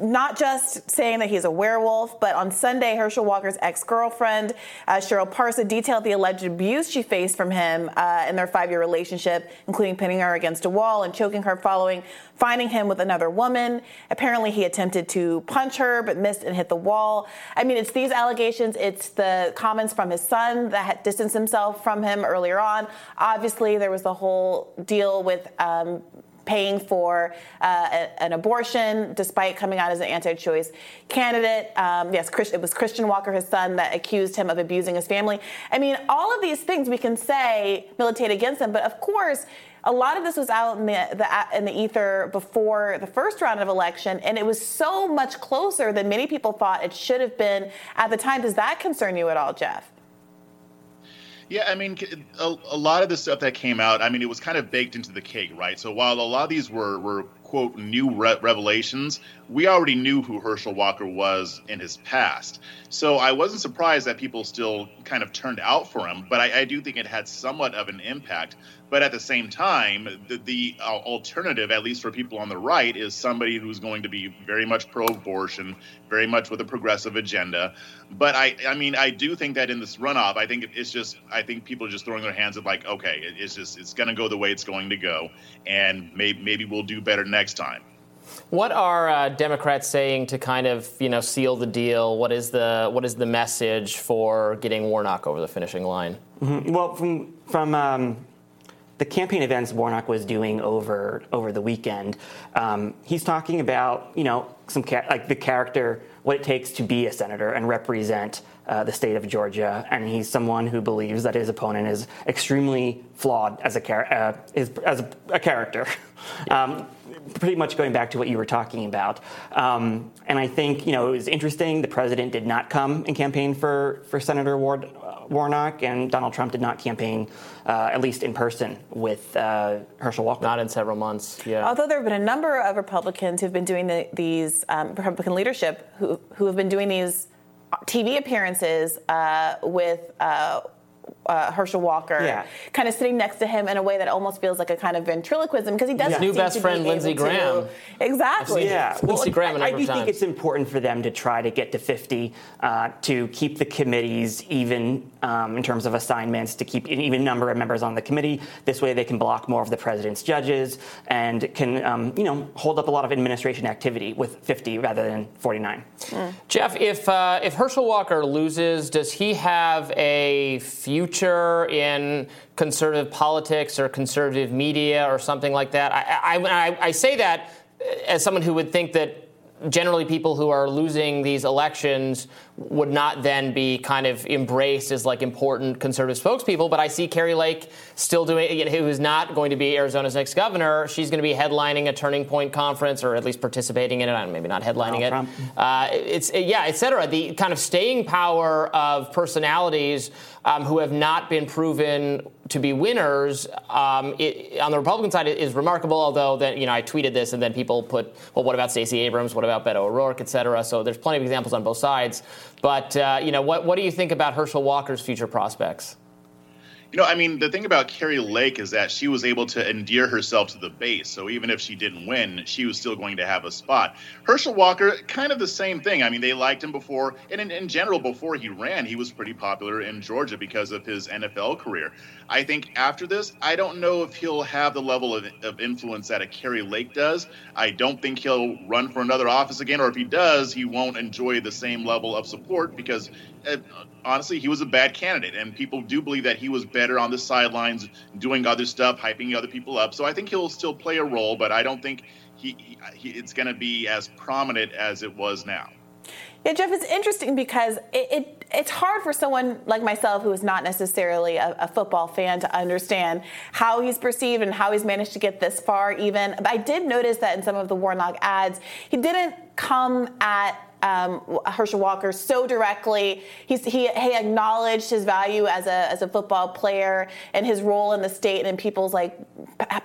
not just saying that he's a werewolf, but on Sunday, Herschel Walker's ex-girlfriend, Cheryl Parsa, detailed the alleged abuse she faced from him in their 5-year relationship, including pinning her against a wall and choking her following finding him with another woman. Apparently, he attempted to punch her but missed and hit the wall. I mean, it's these allegations. It's the comments from his son that had distanced himself from him earlier on. Obviously, there was the whole deal with paying for an abortion despite coming out as an anti-choice candidate. Yes, it was Christian Walker, his son, that accused him of abusing his family. I mean, all of these things we can say militate against him, but of course, a lot of this was out in the ether before the first round of election, and it was so much closer than many people thought it should have been at the time. Does that concern you at all, Jeff? Yeah, I mean, a lot of the stuff that came out, I mean, it was kind of baked into the cake, right? So while a lot of these were quote, new revelations, we already knew who Herschel Walker was in his past. So I wasn't surprised that people still kind of turned out for him, but I do think it had somewhat of an impact. But at the same time, the alternative, at least for people on the right, is somebody who's going to be very much pro-abortion, very much with a progressive agenda. But I mean, I do think that in this runoff, I think it's just, I think people are just throwing their hands at like, okay, it's going to go the way it's going to go, and maybe we'll do better next time. What are Democrats saying to kind of, you know, seal the deal? What is the message for getting Warnock over the finishing line? Mm-hmm. Well, from the campaign events Warnock was doing over the weekend, he's talking about, you know, the character, what it takes to be a senator and represent the state of Georgia, and he's someone who believes that his opponent is extremely flawed as a character. Pretty much going back to what you were talking about. And I think, you know, it was interesting. The president did not come and campaign for Senator Warnock, and Donald Trump did not campaign, at least in person, with Herschel Walker. Not in several months, yeah. Although there have been a number of Republicans who've been doing these Republican leadership who have been doing these TV appearances with Herschel Walker, kind of sitting next to him in a way that almost feels like a kind of ventriloquism, because he doesn't seem to be able to. New best friend, Lindsey Graham. Exactly. Yeah. Well, Lindsey Graham. I do think it's important for them to try to get to 50 to keep the committees even in terms of assignments, to keep an even number of members on the committee. This way, they can block more of the president's judges and can, hold up a lot of administration activity with 50 rather than 49. Mm. Jeff, if Herschel Walker loses, does he have a future in conservative politics or conservative media or something like that? I say that as someone who would think that generally people who are losing these elections would not then be kind of embraced as, like, important conservative spokespeople. But I see Carrie Lake still doing it, who is not going to be Arizona's next governor. She's going to be headlining a Turning Point conference, or at least participating in it, maybe not headlining it. Trump. Et cetera. The kind of staying power of personalities who have not been proven to be winners on the Republican side is remarkable, although that, I tweeted this and then people put, well, what about Stacey Abrams? What about Beto O'Rourke, et cetera? So there's plenty of examples on both sides. But, what do you think about Herschel Walker's future prospects? The thing about Carrie Lake is that she was able to endear herself to the base. So even if she didn't win, she was still going to have a spot. Herschel Walker, kind of the same thing. They liked him before. And in general, before he ran, he was pretty popular in Georgia because of his NFL career. I think after this, I don't know if he'll have the level of influence that a Carrie Lake does. I don't think he'll run for another office again. Or if he does, he won't enjoy the same level of support because, honestly, he was a bad candidate, and people do believe that he was better on the sidelines doing other stuff, hyping other people up. So I think he'll still play a role, but I don't think it's going to be as prominent as it was now. Yeah, Jeff, it's interesting because it's hard for someone like myself who is not necessarily a football fan to understand how he's perceived and how he's managed to get this far even. I did notice that in some of the Warnock ads, he didn't come at Herschel Walker so directly. He acknowledged his value as a football player and his role in the state and in people's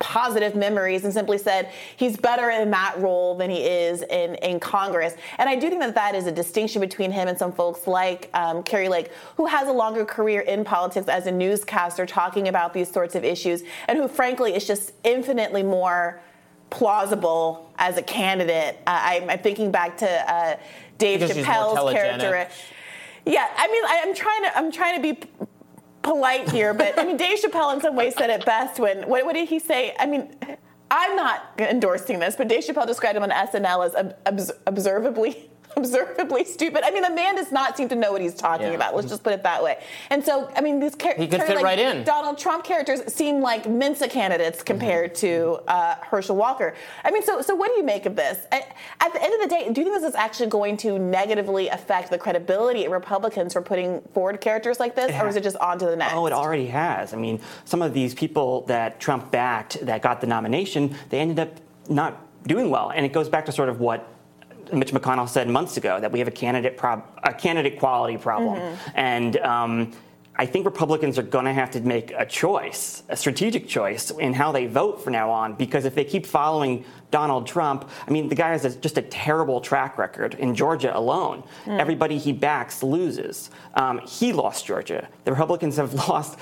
positive memories, and simply said he's better in that role than he is in Congress. And I do think that is a distinction between him and some folks like Carrie Lake, who has a longer career in politics as a newscaster talking about these sorts of issues, and who frankly is just infinitely more plausible as a candidate. I'm thinking back to Dave Chappelle's character. Yeah, I'm trying to be polite here, but Dave Chappelle in some ways said it best when what did he say? I'm not endorsing this, but Dave Chappelle described him on SNL as observably stupid. The man does not seem to know what he's talking about. Let's just put it that way. And so, these characters, he could fit right in. Donald Trump characters seem like Mensa candidates compared to Herschel Walker. So what do you make of this? At the end of the day, do you think this is actually going to negatively affect the credibility of Republicans for putting forward characters like this, or is it just on to the next? Oh, it already has. Some of these people that Trump backed that got the nomination, they ended up not doing well, and it goes back to sort of what Mitch McConnell said months ago, that we have a candidate quality problem. Mm-hmm. And I think Republicans are going to have to make a strategic choice in how they vote from now on, because if they keep following Donald Trump, the guy has just a terrible track record in Georgia alone. Mm. Everybody he backs loses. He lost Georgia. The Republicans have lost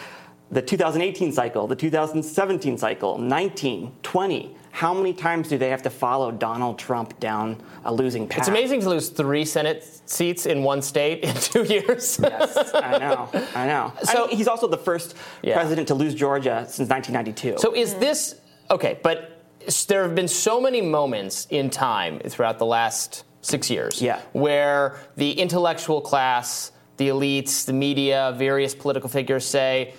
the 2018 cycle, the 2017 cycle, 19, 20. How many times do they have to follow Donald Trump down a losing path? It's amazing to lose 3 Senate seats in one state in 2 years. Yes, I know. So he's also the first president to lose Georgia since 1992. So is this okay? But there have been so many moments in time throughout the last 6 years where the intellectual class, the elites, the media, various political figures say,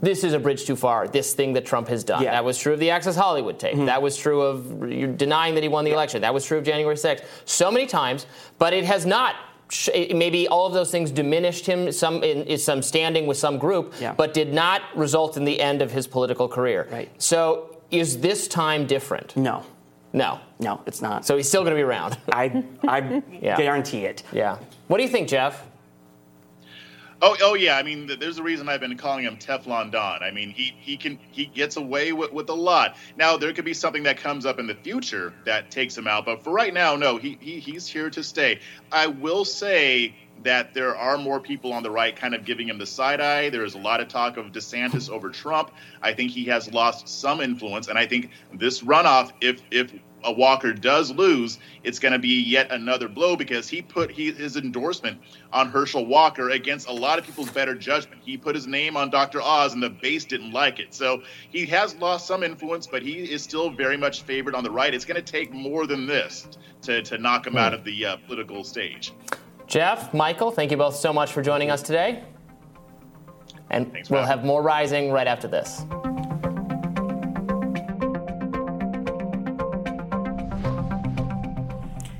this is a bridge too far, this thing that Trump has done. Yeah. That was true of the Access Hollywood tape. Mm-hmm. That was true of you're denying that he won the election. That was true of January 6th. So many times, but it has not. Maybe all of those things diminished him, some in some standing with some group, but did not result in the end of his political career. Right. So is this time different? No, it's not. So he's still going to be around. I guarantee it. Yeah. What do you think, Jeff? Oh yeah. There's a reason I've been calling him Teflon Don. He gets away with a lot. Now there could be something that comes up in the future that takes him out, but for right now, no. He's here to stay. I will say that there are more people on the right kind of giving him the side eye. There is a lot of talk of DeSantis over Trump. I think he has lost some influence. And I think this runoff, if Walker does lose, it's going to be yet another blow, because he put his endorsement on Herschel Walker against a lot of people's better judgment. He put his name on Dr. Oz and the base didn't like it. So he has lost some influence, but he is still very much favored on the right. It's going to take more than this to knock him out of the political stage. Jeff, Michael, thank you both so much for joining us today. And we'll have more Rising right after this.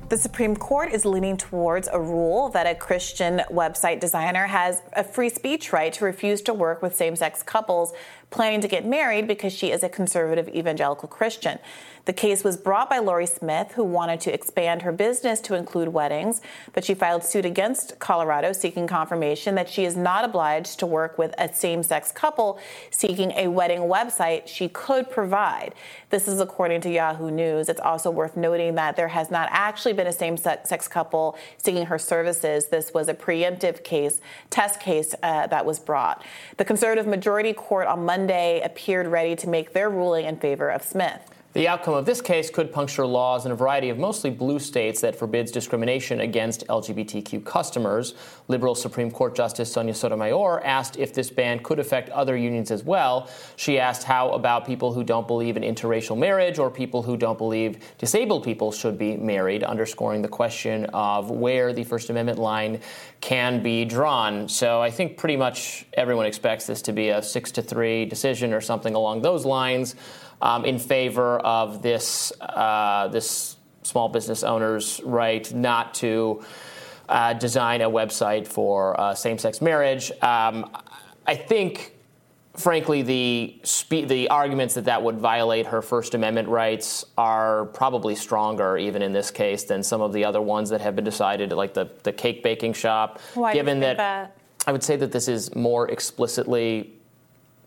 The Supreme Court is leaning towards a rule that a Christian website designer has a free speech right to refuse to work with same-sex couples planning to get married because she is a conservative evangelical Christian. The case was brought by Lori Smith, who wanted to expand her business to include weddings, but she filed suit against Colorado, seeking confirmation that she is not obliged to work with a same-sex couple seeking a wedding website she could provide. This is according to Yahoo News. It's also worth noting that there has not actually been a same-sex couple seeking her services. This was a preemptive case, test case that was brought. The conservative majority court on Monday appeared ready to make their ruling in favor of Smith. The outcome of this case could puncture laws in a variety of mostly blue states that forbids discrimination against LGBTQ customers. Liberal Supreme Court Justice Sonia Sotomayor asked if this ban could affect other unions as well. She asked how about people who don't believe in interracial marriage or people who don't believe disabled people should be married, underscoring the question of where the First Amendment line can be drawn. So I think pretty much everyone expects this to be a 6-3 decision or something along those lines. In favor of this small business owner's right not to design a website for same-sex marriage. I think, frankly, the arguments that would violate her First Amendment rights are probably stronger, even in this case, than some of the other ones that have been decided, like the cake baking shop. Why given do you think that? I would say that this is more explicitly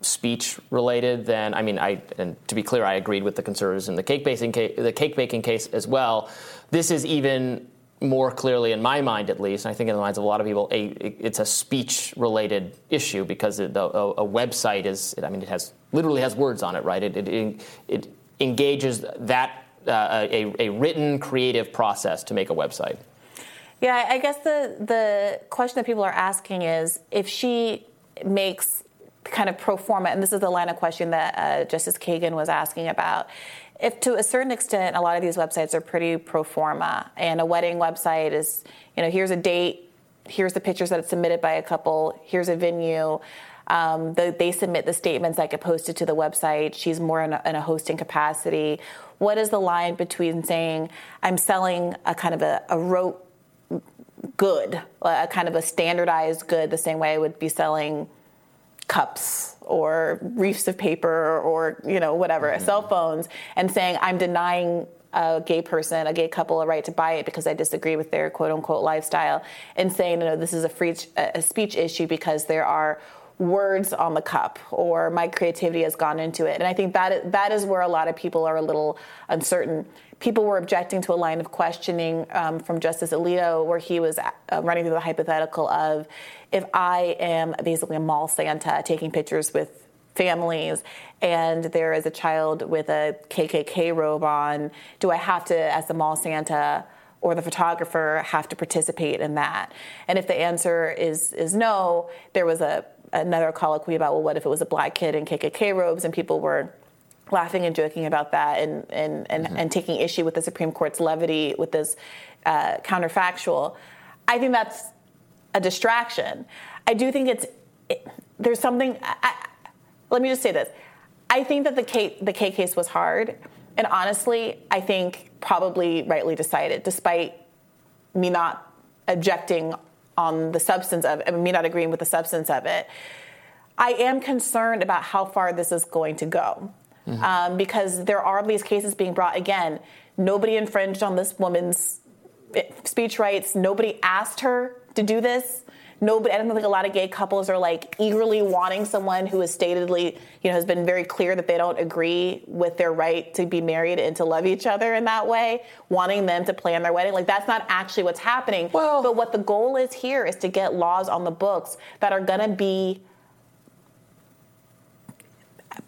speech-related than, and to be clear, I agreed with the conservatives in the cake baking case as well. This is even more clearly, in my mind at least, and I think in the minds of a lot of people, it's a speech-related issue because a website is, it has literally has words on it, right? It engages that a written creative process to make a website. Yeah, I guess the question that people are asking is if she makes kind of pro forma, and this is the line of question that Justice Kagan was asking about. If to a certain extent, a lot of these websites are pretty pro forma, and a wedding website is, here's a date, here's the pictures that it's submitted by a couple, here's a venue. They submit the statements that get posted to the website. She's more in a hosting capacity. What is the line between saying, I'm selling a kind of a rote good, a kind of a standardized good, the same way I would be selling cups or reefs of paper or, whatever, mm-hmm. cell phones, and saying I'm denying a gay couple, a right to buy it because I disagree with their quote-unquote lifestyle, and saying, this is a speech issue because there are words on the cup or my creativity has gone into it. And I think that is where a lot of people are a little uncertain. People were objecting to a line of questioning from Justice Alito where he was running through the hypothetical of, if I am basically a mall Santa taking pictures with families and there is a child with a KKK robe on, do I have to, as the mall Santa or the photographer, have to participate in that? And if the answer is no, there was another colloquy about, well, what if it was a black kid in KKK robes? And people were laughing and joking about that and mm-hmm. and taking issue with the Supreme Court's levity with this counterfactual. I think that's a distraction. I do think there's something. Let me just say this. I think that the K case was hard, and honestly, I think probably rightly decided, despite me not objecting on the substance of it, me not agreeing with the substance of it. I am concerned about how far this is going to go. Mm-hmm. Because there are these cases being brought. Again, nobody infringed on this woman's speech rights. Nobody asked her to do this. nobody, I don't think a lot of gay couples are like eagerly wanting someone who is statedly, you know, has been very clear that they don't agree with their right to be married and to love each other in that way, wanting them to plan their wedding. Like, that's not actually what's happening. Well, but what the goal is here is to get laws on the books that are going to be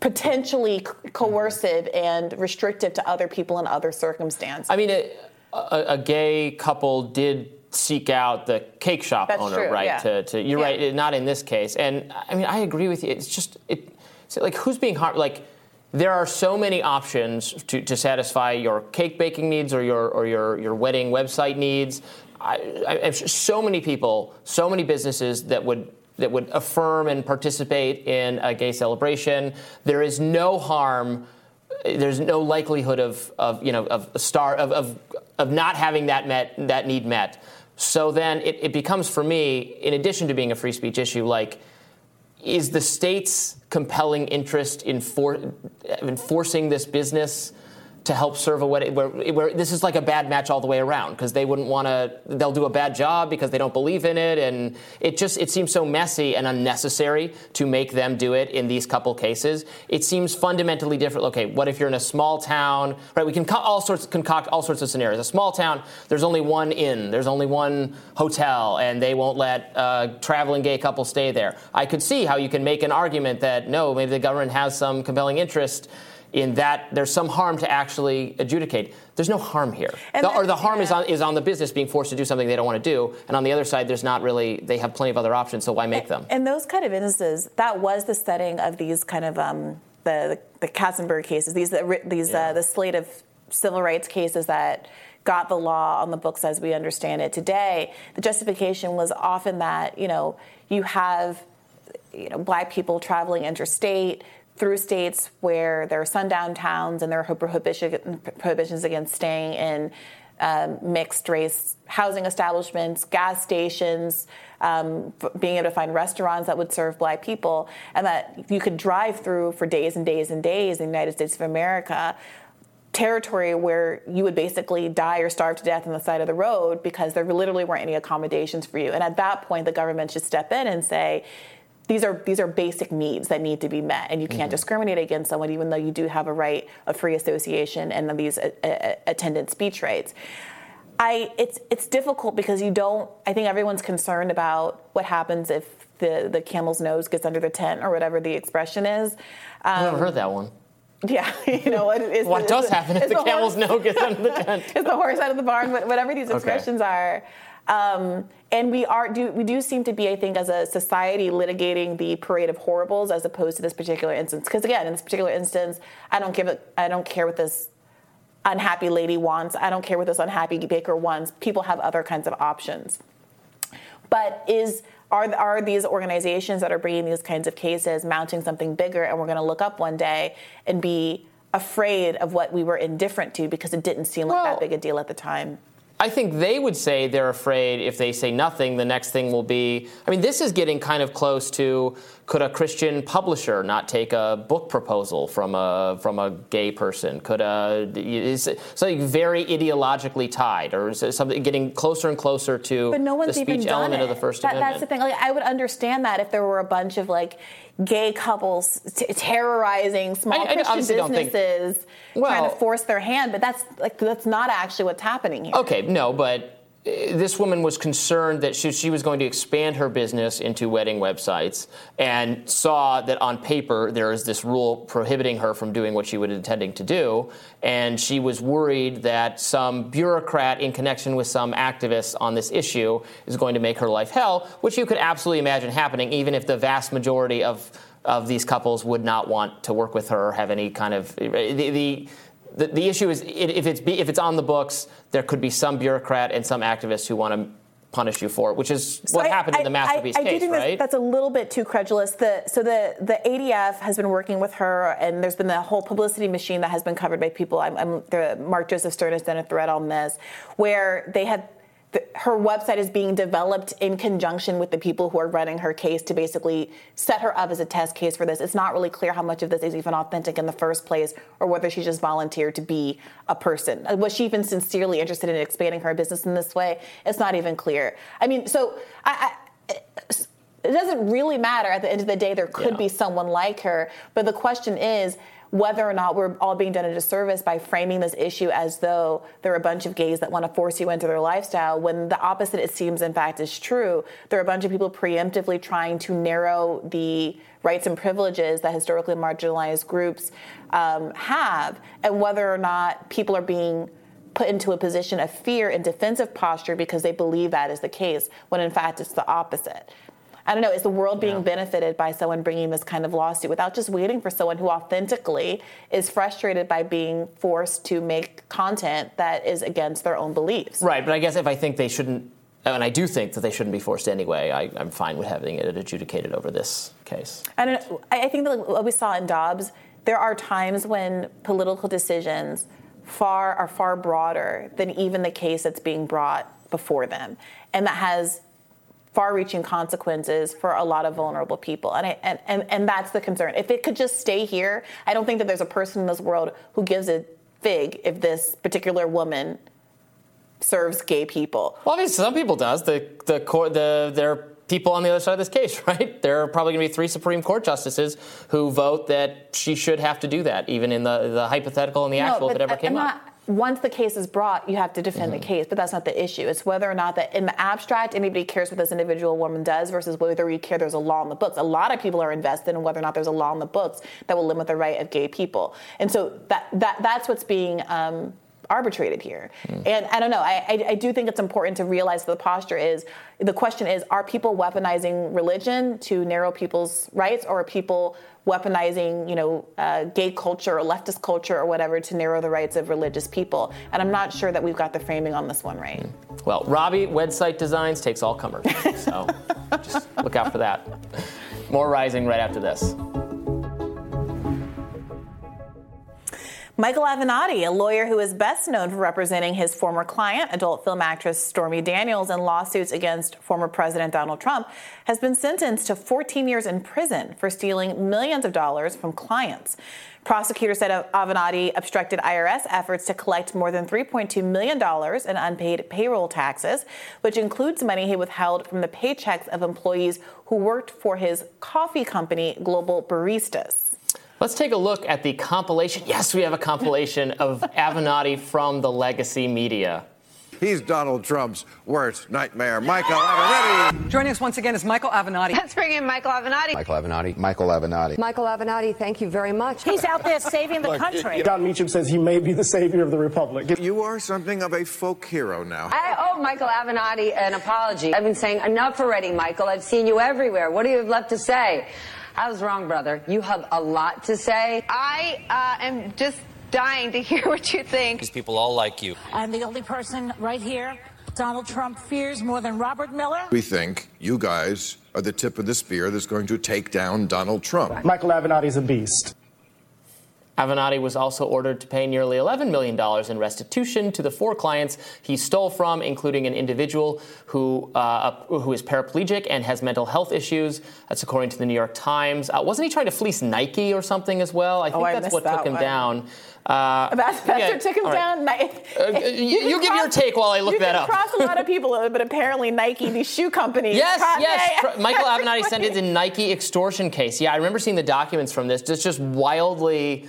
potentially coercive and restrictive to other people in other circumstances. I mean, a gay couple did seek out the cake shop owner, right? Yeah. You're right, not in this case. And, I mean, I agree with you. It's just, it's like, who's being harmed? Like, there are so many options to satisfy your cake baking needs or your wedding website needs. So many people, so many businesses that would affirm and participate in a gay celebration. There is no harm. There's no likelihood of not having that need met. So then it becomes, for me, in addition to being a free speech issue, like, is the state's compelling interest in enforcing this business to help serve a wedding, where this is like a bad match all the way around, because they wouldn't want to, they'll do a bad job because they don't believe in it, and it seems so messy and unnecessary to make them do it in these couple cases. It seems fundamentally different. Okay, what if you're in a small town, right? We can concoct all sorts of scenarios. A small town, there's only one inn, there's only one hotel, and they won't let traveling gay couples stay there. I could see how you can make an argument that, no, maybe the government has some compelling interest in that there's some harm to actually adjudicate. There's no harm here. The harm is on the business being forced to do something they don't want to do. And on the other side, there's not really, they have plenty of other options, so why make them? And those kind of instances, that was the setting of these kind of, the Katzenberg cases, the slate of civil rights cases that got the law on the books as we understand it today. The justification was often that, you know, you have, you know, black people traveling interstate, through states where there are sundown towns and there are prohibitions against staying in mixed-race housing establishments, gas stations, being able to find restaurants that would serve black people, and that you could drive through for days and days and days in the United States of America, territory where you would basically die or starve to death on the side of the road because there literally weren't any accommodations for you. And at that point, the government should step in and say, These are basic needs that need to be met, and you can't discriminate against someone, even though you do have a right of free association and these attendant speech rights. It's difficult because you don't. I think everyone's concerned about what happens if the camel's nose gets under the tent or whatever the expression is. I've never heard that one. Yeah, you know what? What does happen if the camel's nose gets under the tent? It's the horse out of the barn. Whatever these expressions are. And we do seem to be, I think, as a society, litigating the parade of horribles as opposed to this particular instance. Because again, in this particular instance, I don't care what this unhappy lady wants. I don't care what this unhappy baker wants. People have other kinds of options. But are these organizations that are bringing these kinds of cases mounting something bigger, and we're going to look up one day and be afraid of what we were indifferent to because it didn't seem like that big a deal at the time? I think they would say they're afraid if they say nothing, the next thing will be... I mean, this is getting kind of close to, could a Christian publisher not take a book proposal from a gay person? Is something very ideologically tied, or is something getting closer and closer to the speech element of the First Amendment? That's the thing. Like, I would understand that if there were a bunch of, like, gay couples terrorizing small Christian businesses, trying to force their hand, but that's not actually what's happening here. Okay, no, but this woman was concerned that she was going to expand her business into wedding websites, and saw that on paper there is this rule prohibiting her from doing what she was intending to do, and she was worried that some bureaucrat in connection with some activists on this issue is going to make her life hell, which you could absolutely imagine happening, even if the vast majority of these couples would not want to work with her or have any kind of... The issue is, if it's on the books, there could be some bureaucrat and some activists who want to punish you for it, which is what happened in the Masterpiece case, right? That's a little bit too credulous. So the ADF has been working with her, and there's been the whole publicity machine that has been covered by people. Mark Joseph Stern has done a thread on this, where they have... her website is being developed in conjunction with the people who are running her case to basically set her up as a test case for this. It's not really clear how much of this is even authentic in the first place, or whether she just volunteered to be a person. Was she even sincerely interested in expanding her business in this way? It's not even clear. I mean, so I it doesn't really matter. At the end of the day, there could be someone like her. But the question is whether or not we're all being done a disservice by framing this issue as though there are a bunch of gays that want to force you into their lifestyle, when the opposite, it seems, in fact, is true. There are a bunch of people preemptively trying to narrow the rights and privileges that historically marginalized groups have, and whether or not people are being put into a position of fear and defensive posture because they believe that is the case, when, in fact, it's the opposite. I don't know, is the world being benefited by someone bringing this kind of lawsuit without just waiting for someone who authentically is frustrated by being forced to make content that is against their own beliefs? Right, but I guess if I think they shouldn't, and I do think that they shouldn't be forced anyway, I'm fine with having it adjudicated over this case. I don't know, I think that what we saw in Dobbs, there are times when political decisions are far broader than even the case that's being brought before them, and that has far-reaching consequences for a lot of vulnerable people. And that's the concern. If it could just stay here, I don't think that there's a person in this world who gives a fig if this particular woman serves gay people. Well, obviously, some people does. There are people on the other side of this case, right? There are probably going to be 3 Supreme Court justices who vote that she should have to do that, even in the hypothetical and the actual that ever came up. Once the case is brought, you have to defend the case, but that's not the issue. It's whether or not that in the abstract anybody cares what this individual woman does versus whether we care there's a law in the books. A lot of people are invested in whether or not there's a law in the books that will limit the right of gay people. And so that's what's being arbitrated here. And I don't know. I do think it's important to realize that the question is, are people weaponizing religion to narrow people's rights, or are people weaponizing, gay culture or leftist culture or whatever to narrow the rights of religious people? And I'm not sure that we've got the framing on this one right. Well, Robbie, website designs takes all comers. So just look out for that. More Rising right after this. Michael Avenatti, a lawyer who is best known for representing his former client, adult film actress Stormy Daniels, in lawsuits against former President Donald Trump, has been sentenced to 14 years in prison for stealing millions of dollars from clients. Prosecutors said Avenatti obstructed IRS efforts to collect more than $3.2 million in unpaid payroll taxes, which includes money he withheld from the paychecks of employees who worked for his coffee company, Global Baristas. Let's take a look at the compilation. Yes, we have a compilation of Avenatti from the legacy media. He's Donald Trump's worst nightmare, Michael Avenatti. Joining us once again is Michael Avenatti. Let's bring in Michael Avenatti. Michael Avenatti. Michael Avenatti. Michael Avenatti, thank you very much. He's out there saving the country. Don Meacham says he may be the savior of the republic. You are something of a folk hero now. I owe Michael Avenatti an apology. I've been saying enough already, Michael. I've seen you everywhere. What do you have left to say? I was wrong, brother. You have a lot to say. I am just dying to hear what you think. These people all like you. I'm the only person right here Donald Trump fears more than Robert Miller. We think you guys are the tip of the spear that's going to take down Donald Trump. Michael Avenatti's a beast. Avenatti was also ordered to pay nearly $11 million in restitution to the 4 clients he stole from, including an individual who is paraplegic and has mental health issues. That's according to the New York Times. Wasn't he trying to fleece Nike or something as well? I think that's what took him down. That's what took him down. You give your take while I look that up. You cross a lot of people, but apparently Nike, these shoe companies. Michael Avenatti sentenced in Nike extortion case. Yeah, I remember seeing the documents from this. It's just wildly...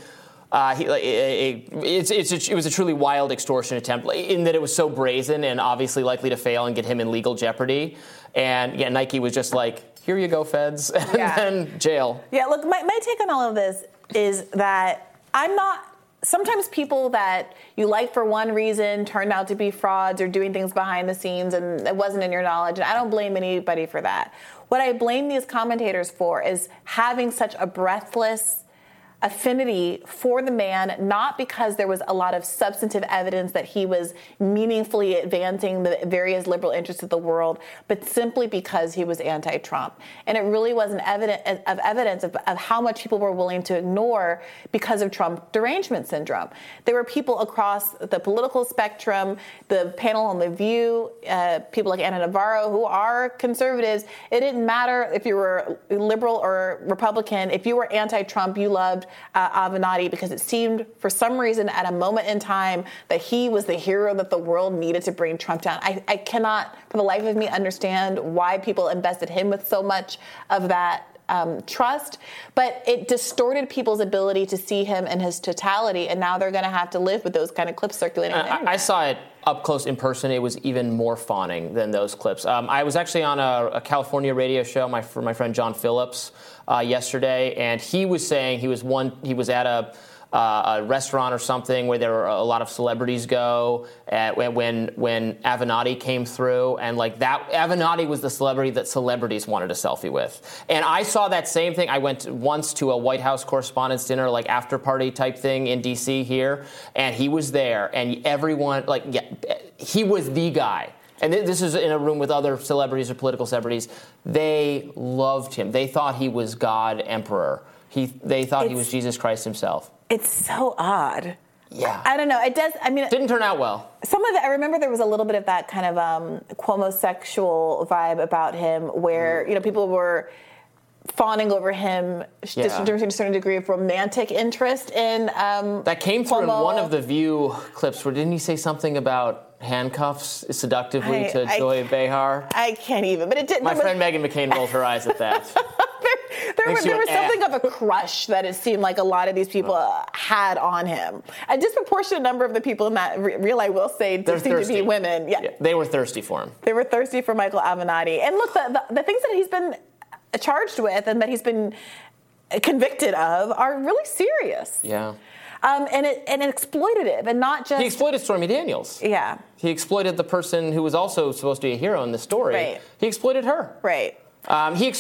It was a truly wild extortion attempt in that it was so brazen and obviously likely to fail and get him in legal jeopardy. And Nike was just like, here you go, feds, and then jail. Yeah, look, my take on all of this is that I'm not... Sometimes people that you like for one reason turned out to be frauds or doing things behind the scenes and it wasn't in your knowledge, and I don't blame anybody for that. What I blame these commentators for is having such a breathless affinity for the man, not because there was a lot of substantive evidence that he was meaningfully advancing the various liberal interests of the world, but simply because he was anti-Trump. And it really was evidence of how much people were willing to ignore because of Trump derangement syndrome. There were people across the political spectrum, the panel on The View, people like Anna Navarro, who are conservatives. It didn't matter if you were liberal or Republican. If you were anti-Trump, you loved Avenatti, because it seemed for some reason at a moment in time that he was the hero that the world needed to bring Trump down. I cannot for the life of me understand why people invested him with so much of that trust, but it distorted people's ability to see him in his totality, and now they're going to have to live with those kind of clips circulating. I saw it up close in person. It was even more fawning than those clips. I was actually on a California radio show for my friend John Phillips yesterday, and he was saying he was at a restaurant or something where there were a lot of celebrities go when Avenatti came through, and like that Avenatti was the celebrity that celebrities wanted a selfie with. And I saw that same thing. I went once to a White House Correspondents' Dinner, like after party type thing in D.C. here, and he was there, and everyone like he was the guy. And this is in a room with other celebrities or political celebrities. They loved him. They thought he was God Emperor. They thought he was Jesus Christ himself. It's so odd. Yeah. I don't know. It does. I mean, it didn't turn out well. Some of it, I remember there was a little bit of that kind of Cuomo-sexual vibe about him where, you know, people were fawning over him to a certain degree of romantic interest in that came through Cuomo. In one of the View clips where didn't he say something about handcuffs seductively to Joy Behar? I can't even. But it didn't. My friend Meghan McCain rolled her eyes at that. There was something of a crush that it seemed like a lot of these people had on him. A disproportionate number of the people in that reel, I will say, did seem to be women. Yeah. They were thirsty for him. They were thirsty for Michael Avenatti. And look, the things that he's been charged with and that he's been convicted of are really serious. Yeah. And exploitative, and not just... He exploited Stormy Daniels. Yeah. He exploited the person who was also supposed to be a hero in the story. Right. He exploited her. Right. His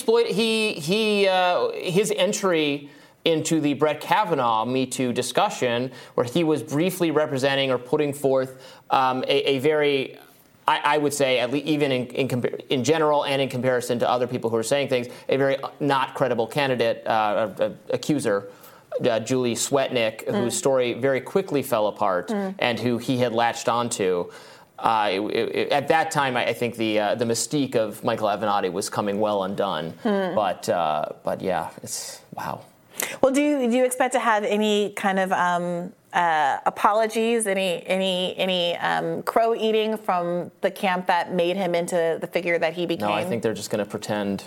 entry into the Brett Kavanaugh Me Too discussion, where he was briefly representing or putting forth a very, I would say, at least even in general and in comparison to other people who are saying things, a very not credible candidate, accuser. Julie Swetnick, whose story very quickly fell apart and who he had latched onto. At that time, I think the mystique of Michael Avenatti was coming well undone. But yeah, it's wow. Well, do you expect to have any kind of apologies, any crow eating from the camp that made him into the figure that he became? No, I think they're just going to pretend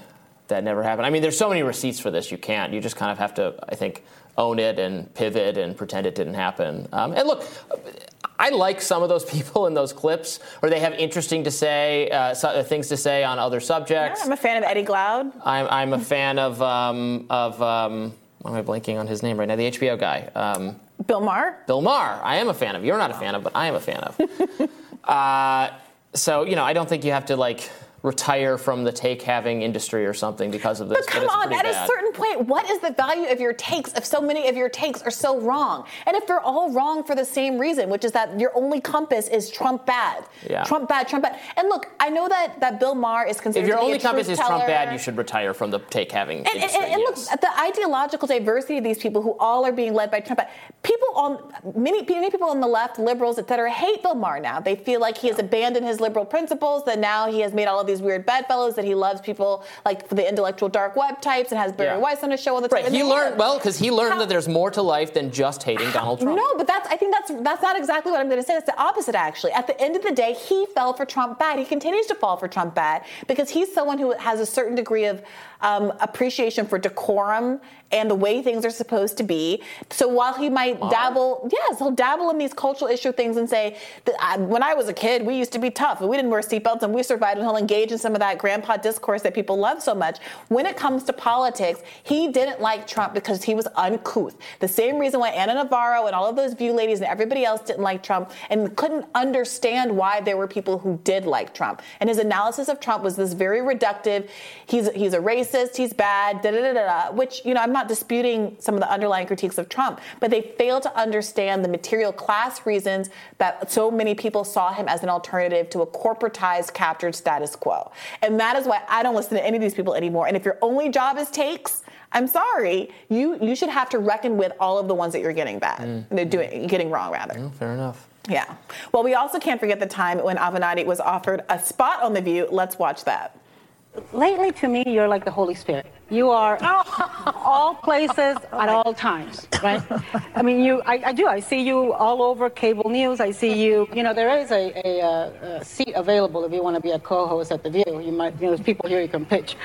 that never happened. I mean, there's so many receipts for this. You can't. You just kind of have to, I think, own it and pivot and pretend it didn't happen. And look, I like some of those people in those clips, or they have interesting to say things to say on other subjects. Yeah, I'm a fan of Eddie Gloud. I'm a fan of why am I blanking on his name right now? The HBO guy. Bill Maher. Bill Maher. I am a fan of. You're not a fan of, but I am a fan of. So you know, I don't think you have to like retire from the take-having industry or something because of this. But come on, at a certain point, what is the value of your takes if so many of your takes are so wrong? And if they're all wrong for the same reason, which is that your only compass is Trump bad. Yeah. Trump bad, Trump bad. And look, I know that Bill Maher is considered to be a truth teller. If your only compass is Trump bad, you should retire from the take-having industry. And yes. Look, the ideological diversity of these people who all are being led by Trump, many people on the left, liberals, et cetera, hate Bill Maher now. They feel like he has abandoned his liberal principles, that now he has made all of these weird bedfellows, that he loves people like the intellectual dark web types and has Barry Weiss on his show all the time. Right. He learned that there's more to life than just hating Donald Trump. No, but I think that's not exactly what I'm going to say. That's the opposite, actually. At the end of the day, he fell for Trump bad. He continues to fall for Trump bad because he's someone who has a certain degree of appreciation for decorum and the way things are supposed to be. So while he might dabble in these cultural issue things and say, when I was a kid, we used to be tough and we didn't wear seatbelts and we survived, and he'll engage in some of that grandpa discourse that people love so much. When it comes to politics, he didn't like Trump because he was uncouth. The same reason why Anna Navarro and all of those View ladies and everybody else didn't like Trump and couldn't understand why there were people who did like Trump. And his analysis of Trump was this very reductive, he's a racist, he's bad, which, you know, I'm not disputing some of the underlying critiques of Trump, but they fail to understand the material class reasons that so many people saw him as an alternative to a corporatized, captured status quo. And that is why I don't listen to any of these people anymore. And if your only job is takes, I'm sorry, you should have to reckon with all of the ones that you're getting bad, they're getting wrong, rather. Yeah, fair enough. Yeah. Well, we also can't forget the time when Avenatti was offered a spot on The View. Let's watch that. Lately, to me, you're like the Holy Spirit. You are all places at all times, right? I mean, I see you all over cable news. I see you, there is a seat available if you want to be a co-host at The View. You might, there's people here you can pitch.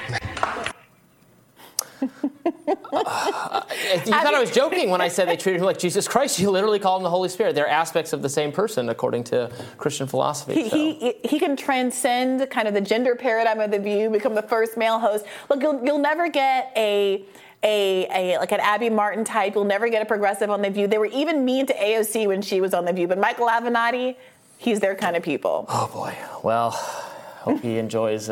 You thought I was joking when I said they treated him like Jesus Christ. You literally call him the Holy Spirit. They're aspects of the same person, according to Christian philosophy. He can transcend kind of the gender paradigm of The View, become the first male host. Look, you'll never get like an Abby Martin type. You'll never get a progressive on The View. They were even mean to AOC when she was on The View. But Michael Avenatti, he's their kind of people. Oh, boy. Well, hope he enjoys...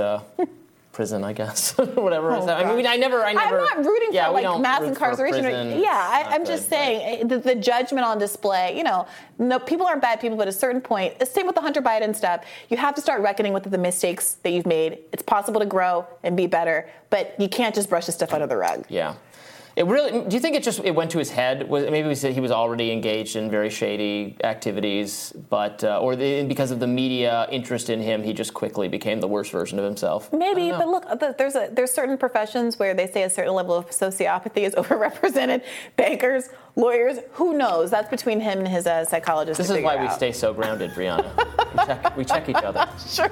prison, I guess. Whatever. Oh, I mean, I never. I'm not rooting for like mass incarceration. I'm just saying the judgment on display. No, people aren't bad people, but at a certain point, the same with the Hunter Biden stuff. You have to start reckoning with the mistakes that you've made. It's possible to grow and be better, but you can't just brush this stuff under the rug. Yeah. It really. Do you think it went to his head? Maybe we said he was already engaged in very shady activities, but because of the media interest in him, he just quickly became the worst version of himself. Maybe, but look, there's certain professions where they say a certain level of sociopathy is overrepresented. Bankers, lawyers, who knows? That's between him and his psychologist. This is why we stay so grounded, Brianna. we check each other. Sure.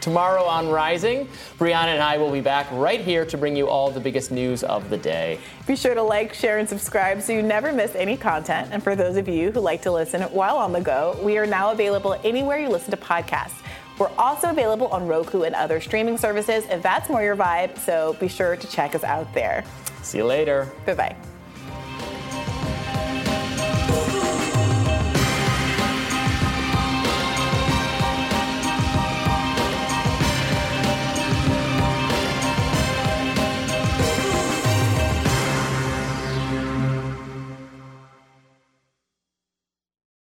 Tomorrow on Rising, Brianna and I will be back right here to bring you all the biggest news of the day. Be sure to like, share, and subscribe so you never miss any content. And for those of you who like to listen while on the go, we are now available anywhere you listen to podcasts. We're also available on Roku and other streaming services if that's more your vibe, so be sure to check us out there. See you later. Bye-bye.